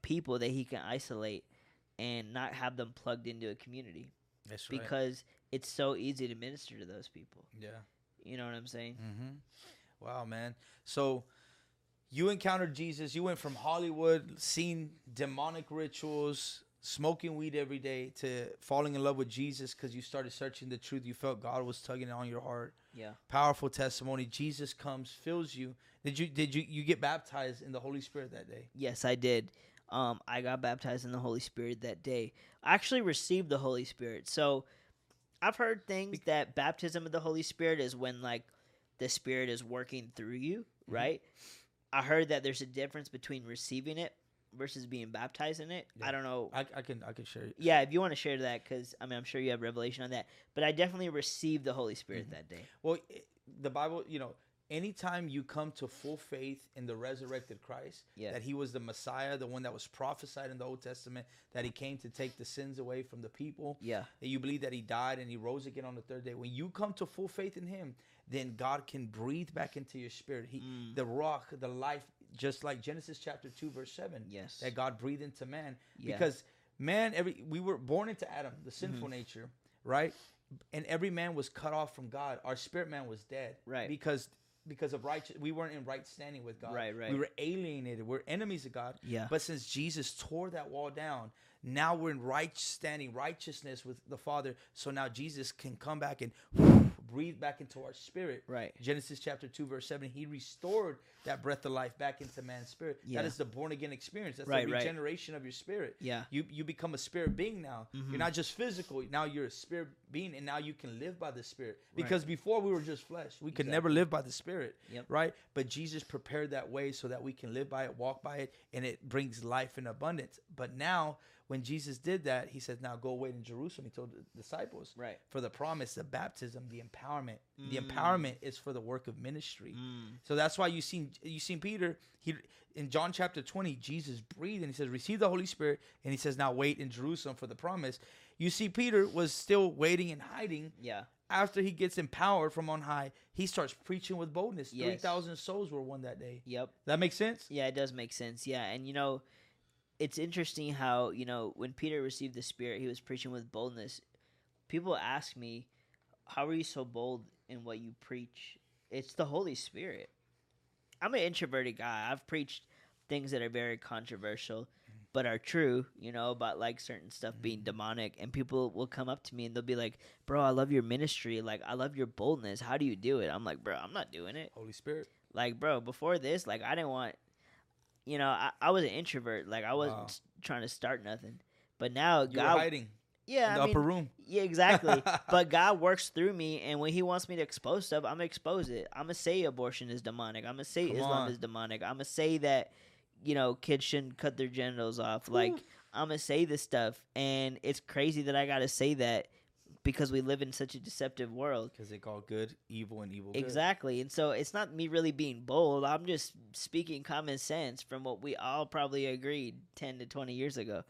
people that he can isolate and not have them plugged into a community. That's right. Because it's so easy to minister to those people. Yeah. You know what I'm saying? Mm-hmm. Wow, man. So you encountered Jesus. You went from Hollywood, seeing demonic rituals, smoking weed every day, to falling in love with Jesus because you started searching the truth. You felt God was tugging on your heart. Yeah. Powerful testimony. Jesus comes, fills you. Did you did you, you get baptized in the Holy Spirit that day? Yes, I did. Um, I got baptized in the Holy Spirit that day. I actually received the Holy Spirit. So I've heard things Be- that baptism of the Holy Spirit is when, like, the Spirit is working through you, mm-hmm. right? I heard that there's a difference between receiving it versus being baptized in it. Yeah. I don't know. I, I can I can share it. Yeah, if you want to share that, because, I mean, I'm sure you have revelation on that. But I definitely received the Holy Spirit mm-hmm. that day. Well, it, the Bible, you know, anytime you come to full faith in the resurrected Christ, yeah. that he was the Messiah, the one that was prophesied in the Old Testament, that he came to take the sins away from the people, yeah. that you believe that he died and he rose again on the third day. When you come to full faith in him, then God can breathe back into your spirit. He, mm. the rock, the life, just like Genesis chapter two, verse seven, yes. that God breathed into man. Yeah. Because man, every we were born into Adam, the sinful mm-hmm. nature, right? And every man was cut off from God. Our spirit man was dead. Right. Because... Because of righteous, we weren't in right standing with God. Right, right. We were alienated. We're enemies of God. Yeah. But since Jesus tore that wall down, now we're in right standing, righteousness with the Father. So now Jesus can come back and breathe back into our spirit. Right. Genesis chapter two, verse seven. He restored that breath of life back into man's spirit. Yeah. That is the born again experience. That's right, the regeneration right. of your spirit. Yeah. You you become a spirit being now. Mm-hmm. You're not just physical. Now you're a spirit being, and now you can live by the Spirit. Because right. before we were just flesh. We could exactly. never live by the Spirit, yep. right? But Jesus prepared that way so that we can live by it, walk by it, and it brings life in abundance. But now, when Jesus did that, he says, now go wait in Jerusalem, he told the disciples, right. for the promise, the baptism, the empowerment. Mm. The empowerment is for the work of ministry. Mm. So that's why you seen, you seen Peter, he in John chapter twenty, Jesus breathed and he says, receive the Holy Spirit. And he says, now wait in Jerusalem for the promise. You see, Peter was still waiting and hiding. Yeah. After he gets empowered from on high, he starts preaching with boldness. Yes. three thousand souls were won that day. Yep. That makes sense? Yeah, it does make sense. Yeah. And, you know, it's interesting how, you know, when Peter received the Spirit, he was preaching with boldness. People ask me, how are you so bold in what you preach? It's the Holy Spirit. I'm an introverted guy. I've preached things that are very controversial, but are true, you know, about like certain stuff mm-hmm. being demonic, and people will come up to me and they'll be like, bro, I love your ministry. Like, I love your boldness. How do you do it? I'm like, bro, I'm not doing it. Holy Spirit. Like, bro, before this, like, I didn't want, you know, I, I was an introvert. Like, I wasn't wow. trying to start nothing. But now you God. Were hiding. Yeah. In the I mean, upper room. Yeah, exactly. But God works through me, and when he wants me to expose stuff, I'm going to expose it. I'm going to say abortion is demonic. I'm going to say come Islam on. Is demonic. I'm going to say that, you know, kids shouldn't cut their genitals off. Like, ooh. I'm going to say this stuff. And it's crazy that I got to say that because we live in such a deceptive world. Because they call good evil and evil good. Exactly. And so it's not me really being bold. I'm just speaking common sense from what we all probably agreed ten to twenty years ago.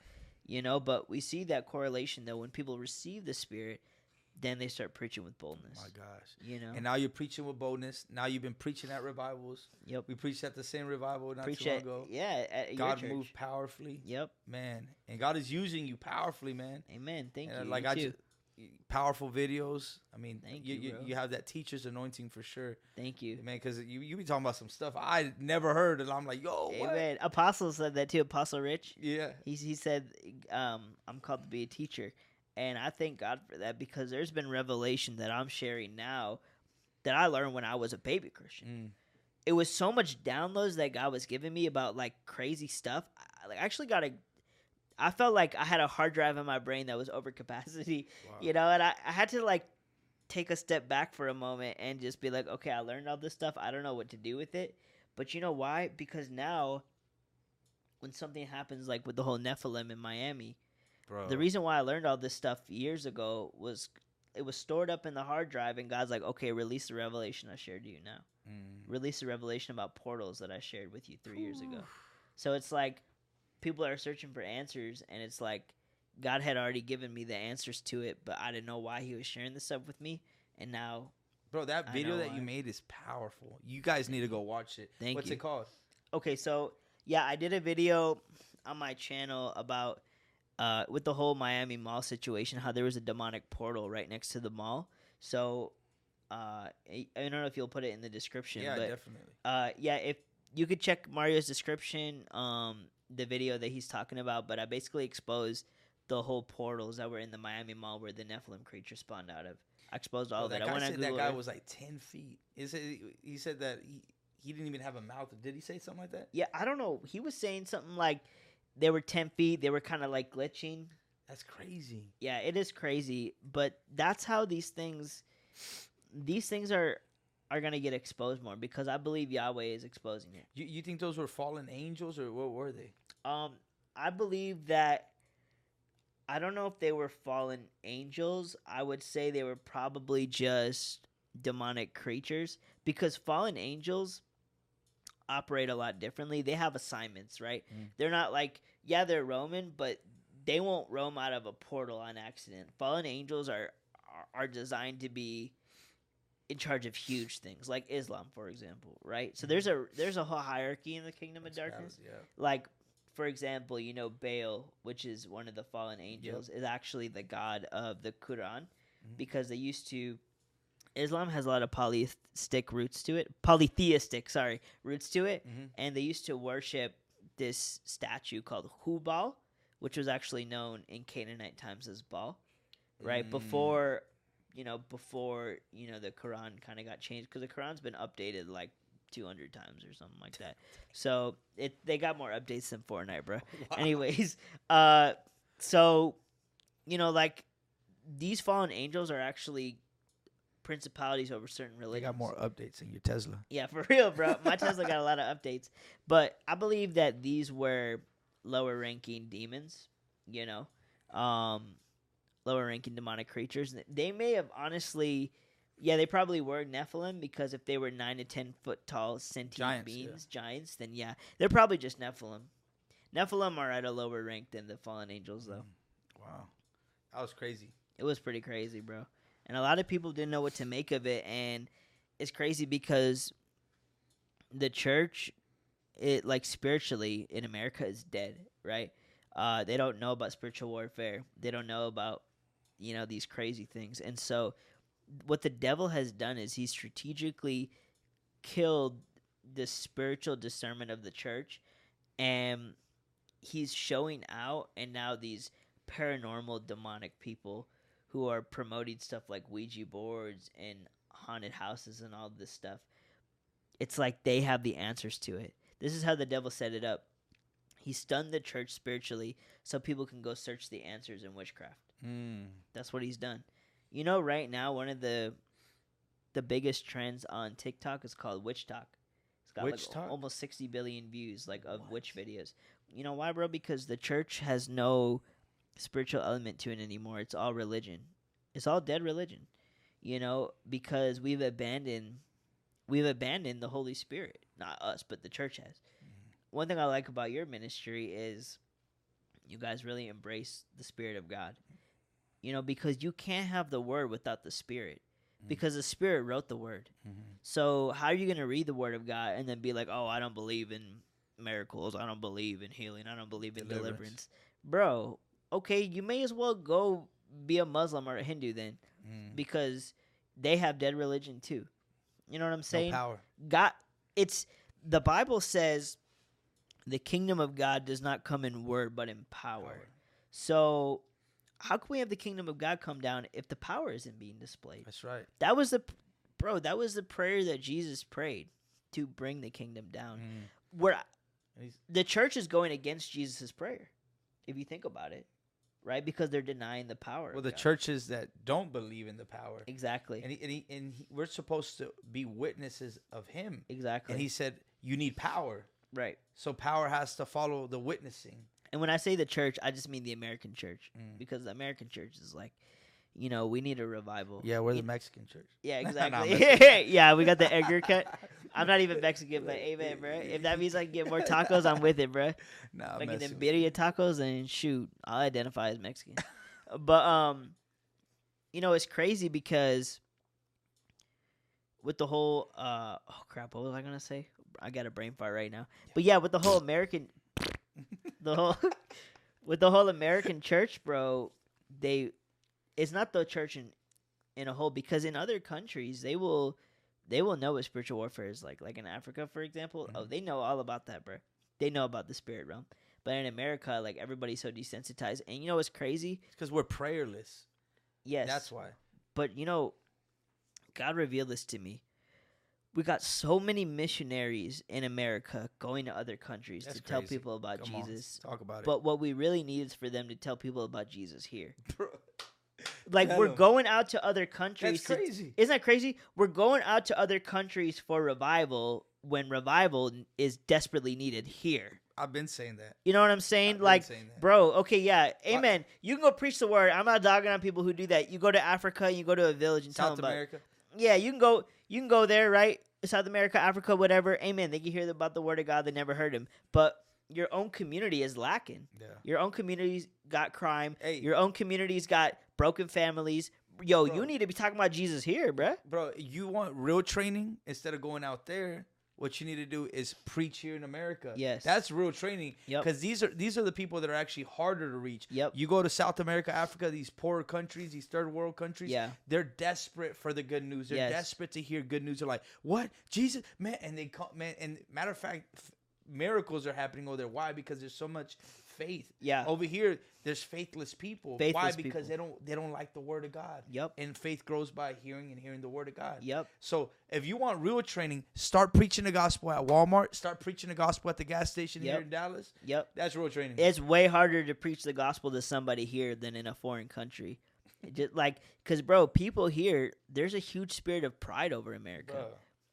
You know, but we see that correlation, though. When people receive the Spirit, then they start preaching with boldness. Oh my gosh. You know? And now you're preaching with boldness. Now you've been preaching at revivals. Yep. We preached at the same revival not Preach too long at, ago. Yeah. At God your moved powerfully. Yep. Man. And God is using you powerfully, man. Amen. Thank and you. Like you I too. Just, powerful videos. I mean, Thank you, you, you have that teacher's anointing for sure. Thank you. Man, because you, you be talking about some stuff I never heard, and I'm like, yo, what? Amen. Apostle said that too. Apostle Rich. Yeah. He, he said, um, I'm called to be a teacher. And I thank God for that, because there's been revelation that I'm sharing now that I learned when I was a baby Christian. Mm. It was so much downloads that God was giving me about like crazy stuff. I like, actually got a, I felt like I had a hard drive in my brain that was over capacity, wow. you know, and I, I had to like take a step back for a moment and just be like, okay, I learned all this stuff. I don't know what to do with it. But you know why? Because now when something happens, like with the whole Nephilim in Miami, bro. The reason why I learned all this stuff years ago was it was stored up in the hard drive, and God's like, okay, release the revelation I shared to you now. Mm. Release the revelation about portals that I shared with you three ooh. Years ago. So it's like people are searching for answers, and it's like God had already given me the answers to it, but I didn't know why he was sharing this stuff with me, and now bro, that video that why. You made is powerful. You guys need to go watch it. Thank What's you. What's it called? Okay, so, yeah, I did a video on my channel about – Uh, with the whole Miami mall situation, how there was a demonic portal right next to the mall. So uh, I don't know if you'll put it in the description. Yeah, but, definitely. Uh, yeah, if you could check Mario's description, um, the video that he's talking about. But I basically exposed the whole portals that were in the Miami mall where the Nephilim creature spawned out of. I exposed all well, that. That guy, I went said that guy was like ten feet. He said, he said that he, he didn't even have a mouth. Did he say something like that? Yeah, I don't know. He was saying something like, they were ten feet. They were kind of like glitching. That's crazy. Yeah, it is crazy. But that's how these things, these things are, are gonna get exposed more, because I believe Yahweh is exposing it. You you think those were fallen angels, or what were they? Um, I believe that. I don't know if they were fallen angels. I would say they were probably just demonic creatures, because fallen angels operate a lot differently. They have assignments, right? Mm. They're not like, yeah, they're roaming, but they won't roam out of a portal on accident. Fallen angels are, are are designed to be in charge of huge things, like Islam, for example, right? So there's a there's a whole hierarchy in the kingdom of That's darkness. Bad, yeah. Like, for example, you know, Baal, which is one of the fallen angels, yep. is actually the god of the Quran, mm-hmm. because they used to. Islam has a lot of polytheistic roots to it. Polytheistic, sorry, roots to it. Mm-hmm. And they used to worship this statue called Hubal, which was actually known in Canaanite times as Baal, right? Mm. Before, you know, before, you know, the Quran kind of got changed, because the Quran's been updated like two hundred times or something like that. So it they got more updates than Fortnite, bro. Wow. Anyways, uh, so, you know, like, these fallen angels are actually principalities over certain religions. They got more updates than your Tesla. Yeah, for real, bro. My Tesla got a lot of updates. But I believe that these were lower-ranking demons, you know, um, lower-ranking demonic creatures. They may have honestly... Yeah, they probably were Nephilim, because if they were nine to ten foot tall sentient giants, beings, yeah. giants, then yeah, they're probably just Nephilim. Nephilim are at a lower rank than the fallen angels, though. Wow, that was crazy. It was pretty crazy, bro. And a lot of people didn't know what to make of it, and it's crazy because the church, it like spiritually in America is dead, right? Uh, they don't know about spiritual warfare. They don't know about you know these crazy things, and so. What the devil has done is he strategically killed the spiritual discernment of the church, and he's showing out, and now these paranormal demonic people who are promoting stuff like Ouija boards and haunted houses and all this stuff, it's like they have the answers to it. This is how the devil set it up. He stunned the church spiritually so people can go search the answers in witchcraft. Mm. That's what he's done. You know, right now, one of the the biggest trends on TikTok is called Witch Talk. It's got Witch like Talk? almost sixty billion views like of what? witch videos. You know why, bro? Because the church has no spiritual element to it anymore. It's all religion. It's all dead religion. You know, because we've abandoned we've abandoned the Holy Spirit. Not us, but the church has. Mm. One thing I like about your ministry is you guys really embrace the Spirit of God. You know, because you can't have the word without the Spirit, mm-hmm. because the Spirit wrote the word. Mm-hmm. So how are you going to read the word of God and then be like, oh, I don't believe in miracles. I don't believe in healing. I don't believe in deliverance. deliverance. Bro, okay, you may as well go be a Muslim or a Hindu then, mm. because they have dead religion too. You know what I'm saying? No power. God, it's, the Bible says the kingdom of God does not come in word but in power. power. So... How can we have the kingdom of God come down if the power isn't being displayed? That's right. That was the, bro, that was the prayer that Jesus prayed to bring the kingdom down. Mm. Where the church is going against Jesus' prayer, if you think about it, right? Because they're denying the power. Well, the God. churches that don't believe in the power. Exactly. And, he, and, he, and he, we're supposed to be witnesses of him. Exactly. And he said, you need power. Right. So power has to follow the witnessing. And when I say the church, I just mean the American church, mm. because the American church is like, you know, we need a revival. Yeah, we're you the know? Mexican church. Yeah, exactly. Yeah, we got the Edgar cut. I'm not even Mexican, but amen, bro. If that means I can get more tacos, I'm with it, bro. Nah, like an birria tacos, and shoot, I'll identify as Mexican. But, um, you know, it's crazy because with the whole, uh, oh, crap, what was I going to say? I got a brain fart right now. Yeah. But, yeah, with the whole American... the whole with the whole American church, bro, they it's not the church in in a whole, because in other countries they will they will know what spiritual warfare is like. Like in Africa, for example, mm-hmm. oh, they know all about that, bro. They know about the spirit realm. But in America, like, everybody's so desensitized. And you know what's crazy? It's because we're prayerless. Yes. That's why. But you know, God revealed this to me. We got so many missionaries in America going to other countries That's to tell crazy. people about Come Jesus. On, talk about it. But what we really need is for them to tell people about Jesus here. Bro. Like, Damn. we're going out to other countries. That's to, crazy. Isn't that crazy? We're going out to other countries for revival when revival is desperately needed here. I've been saying that. You know what I'm saying? I've like, saying bro, okay, yeah, amen. I, you can go preach the word. I'm not dogging on people who do that. You go to Africa and you go to a village and South tell them about America. Yeah, you can go. You can go there, right? South America, Africa, whatever. Amen. They can hear about the word of God. They never heard him. But your own community is lacking. Yeah. Your own community's got crime. Hey. Your own community's got broken families. Yo, bro, you need to be talking about Jesus here, bro. Bro, you want real training instead of going out there? What you need to do is preach here in America. Yes. That's real training. Because yep. these are these are the people that are actually harder to reach. Yep. You go to South America, Africa, these poorer countries, these third world countries, yeah. they're desperate for the good news. They're yes. desperate to hear good news. They're like, what? Jesus? Man, and they call, man, and matter of fact, f- miracles are happening over there. Why? Because there's so much faith. Yeah. Over here, there's faithless people. Faithless Why? Because people. they don't they don't like the word of God. Yep. And faith grows by hearing and hearing the word of God. Yep. So if you want real training, start preaching the gospel at Walmart. Start preaching the gospel at the gas station yep. here in Dallas. Yep. That's real training. It's way harder to preach the gospel to somebody here than in a foreign country. Just like, because, bro, people here, there's a huge spirit of pride over America. Bro.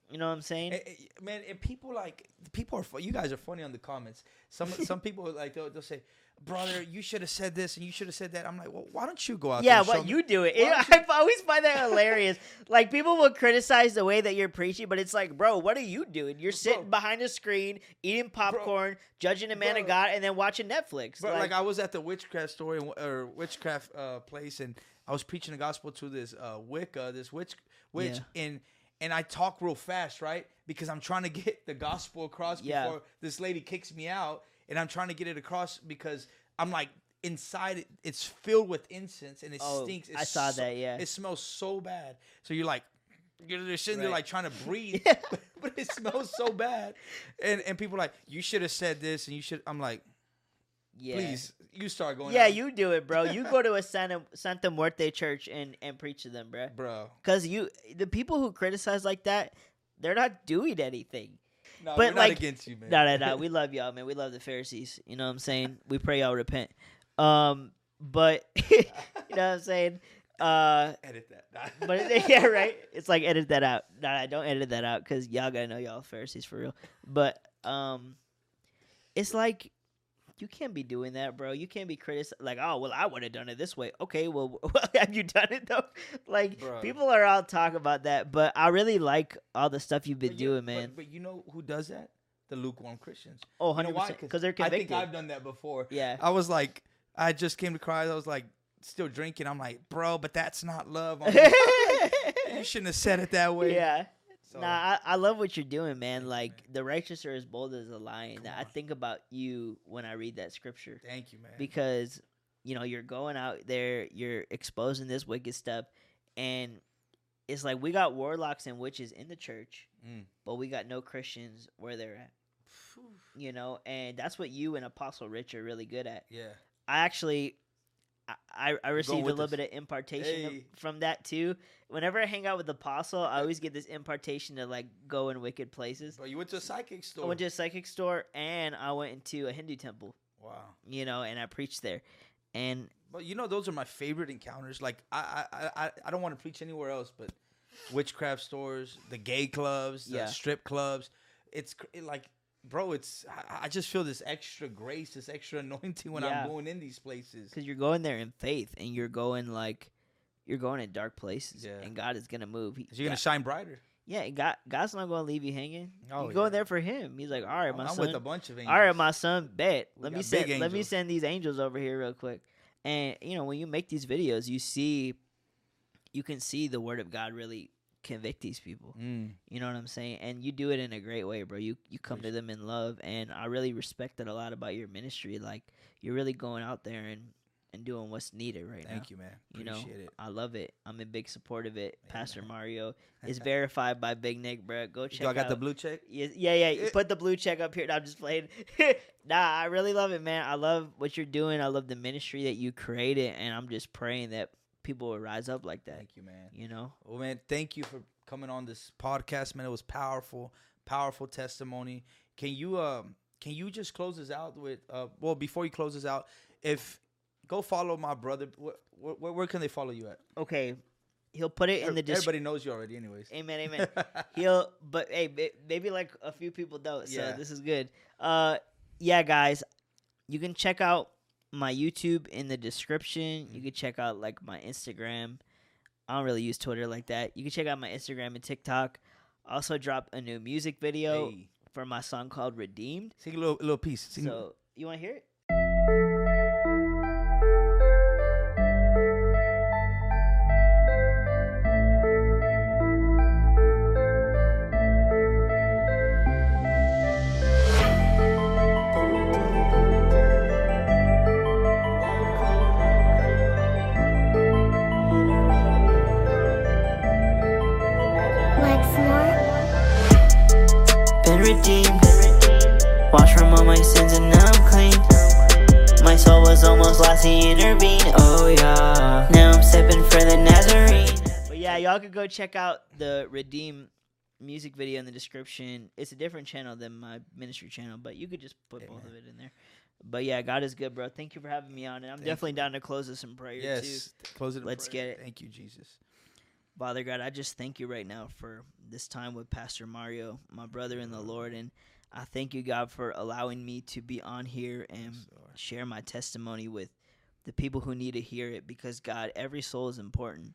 You know what I'm saying? It, it, man, and people like, people are, you guys are funny on the comments. Some some people, like, they'll, they'll say, brother, you should have said this and you should have said that. I'm like, well, why don't you go out yeah, there? Yeah, well, you do it. it I always find that hilarious. Like, people will criticize the way that you're preaching, but it's like, bro, what are you doing? You're sitting bro, behind a screen, eating popcorn, bro, judging a man bro, of God, and then watching Netflix. Bro, like, like, I was at the witchcraft story or witchcraft uh, place, and I was preaching the gospel to this uh, Wicca, this witch, witch yeah. and And I talk real fast, right? Because I'm trying to get the gospel across yeah. before this lady kicks me out. And I'm trying to get it across because I'm like, inside, it, it's filled with incense and it oh, stinks. It's I saw so, that, yeah. It smells so bad. So you're like, you're sitting right. there like trying to breathe, yeah. but, but it smells so bad. And and people are like, you should have said this and you should. I'm like, yeah. please, you start going. Yeah, out. You do it, bro. You go to a Santa, Santa Muerte church and, and preach to them, bro. Bro. Because you, the people who criticize like that, they're not doing anything. No, but we're like, not against you, man. No, no, no. We love y'all, man. We love the Pharisees. You know what I'm saying? We pray y'all repent. Um, but, you know what I'm saying? Uh, edit that. But yeah, right? It's like, edit that out. No, no, don't edit that out because y'all got to know y'all Pharisees for real. But um, it's like, you can't be doing that, bro. You can't be criticized. Like, oh, well, I would have done it this way. Okay, well, have you done it, though? Like, bro. People are all talking about that, but I really like all the stuff you've been but doing, you, man. But, but you know who does that? The lukewarm Christians. Oh, one hundred percent. Because you know they're convicted. I think I've done that before. Yeah. I was like, I just came to Christ. I was like, still drinking. I'm like, bro, but that's not love. Like, you shouldn't have said it that way. Yeah. So. Nah, I, I love what you're doing, man. Like, man. The righteous are as bold as a lion. I think about you when I read that scripture. Thank you, man. Because, you know, you're going out there, you're exposing this wicked stuff, and it's like we got warlocks and witches in the church, mm. but we got no Christians where they're at. You know, and that's what you and Apostle Rich are really good at. Yeah. I actually... I, I received a little us. bit of impartation hey. from that too. Whenever I hang out with the apostle, I always get this impartation to like go in wicked places. Bro, you went to a psychic store. I went to a psychic store and I went into a Hindu temple. Wow. You know, and I preached there. And but you know, those are my favorite encounters. Like I I, I, I don't want to preach anywhere else, but witchcraft stores, the gay clubs, the yeah. strip clubs. It's it, like. Bro, it's I just feel this extra grace, this extra anointing when yeah. I'm going in these places. Because you're going there in faith, and you're going like, you're going in dark places, yeah. and God is gonna move. He, you're God, gonna shine brighter. Yeah, God, God's not gonna leave you hanging. Oh, you're yeah. going there for Him. He's like, all right, my I'm son. I'm with a bunch of angels. All right, my son, bet. Let me send. Angels. Let me send these angels over here real quick. And you know, when you make these videos, you see, you can see the Word of God really convict these people. Mm. You know what I'm saying? And you do it in a great way, bro. You you come to them in love, and I really respect that a lot about your ministry. Like, you're really going out there and, and doing what's needed right Thank now. Thank you, man. Appreciate you know, it. I love it. I'm in big support of it. Amen. Pastor Mario is verified by Big Nik, bro. Go check out. Y'all got out. The blue check? Yeah, yeah. yeah. Put the blue check up here. No, I'm just playing. Nah, I really love it, man. I love what you're doing. I love the ministry that you created, and I'm just praying that people will rise up like that. Thank you, man. You know? Well, man, thank you for coming on this podcast, man. It was powerful, powerful testimony. Can you um can you just close us out with uh well before you close us out, if go follow my brother. Wh- wh- where can they follow you at? Okay. He'll put it in the description. Everybody knows you already anyways. Amen, amen. He'll but hey, maybe like a few people don't. So yeah. This is good. Uh yeah, guys. You can check out my YouTube in the description. You can check out like my Instagram. I don't really use Twitter like that. You can check out my Instagram and TikTok. I also dropped a new music video hey. for my song called Redeemed. Sing a little, little piece. Sing so you want to hear it? Wash from all my sins and now I'm clean. My soul was almost lost, He intervened. Oh yeah, now I'm sipping for the Nazarene. But yeah, y'all could go check out the Redeem music video in the description. It's a different channel than my ministry channel, but you could just put Amen. both of it in there. But yeah, God is good, bro. Thank you for having me on. And I'm Thank definitely you. down to close this in prayer, yes. too. Yes, close it in Let's prayer. Get it. Thank you, Jesus. Father God, I just thank you right now for this time with Pastor Mario, my brother in the Lord. And I thank you, God, for allowing me to be on here and share my testimony with the people who need to hear it. Because, God, every soul is important.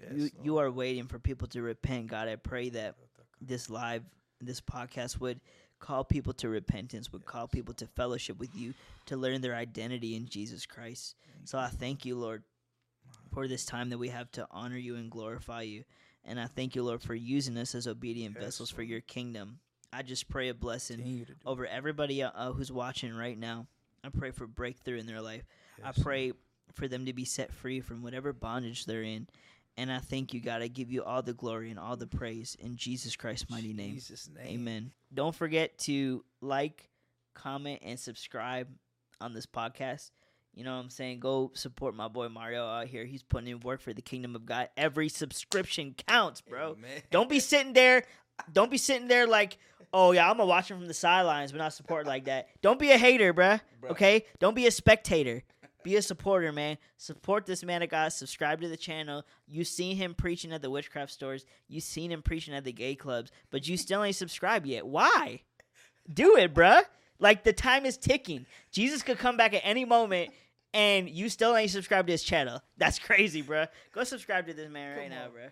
Yes, you, you are waiting for people to repent, God. I pray that this live, this podcast would call people to repentance, would yes. call people to fellowship with you, to learn their identity in Jesus Christ. Thank so I thank you, Lord, for this time that we have to honor you and glorify you. And I thank you, Lord, for using us as obedient yes. vessels for your kingdom. I just pray a blessing over everybody uh, who's watching right now. I pray for breakthrough in their life. Yes. I pray for them to be set free from whatever bondage they're in. And I thank you, God. I give you all the glory and all the praise in Jesus Christ's mighty name. Jesus' name. Amen. Don't forget to like, comment, and subscribe on this podcast. You know what I'm saying? Go support my boy Mario out here. He's putting in work for the kingdom of God. Every subscription counts, bro. Amen. Don't be sitting there. Don't be sitting there like, oh, yeah, I'm going to watch him from the sidelines, but not support like that. Don't be a hater, bro. Okay? Don't be a spectator. Be a supporter, man. Support this man of God. Subscribe to the channel. You've seen him preaching at the witchcraft stores. You've seen him preaching at the gay clubs, but you still ain't subscribed yet. Why? Do it, bruh. Like, the time is ticking. Jesus could come back at any moment, and you still ain't subscribed to his channel. That's crazy, bruh. Go subscribe to this man right now, bruh.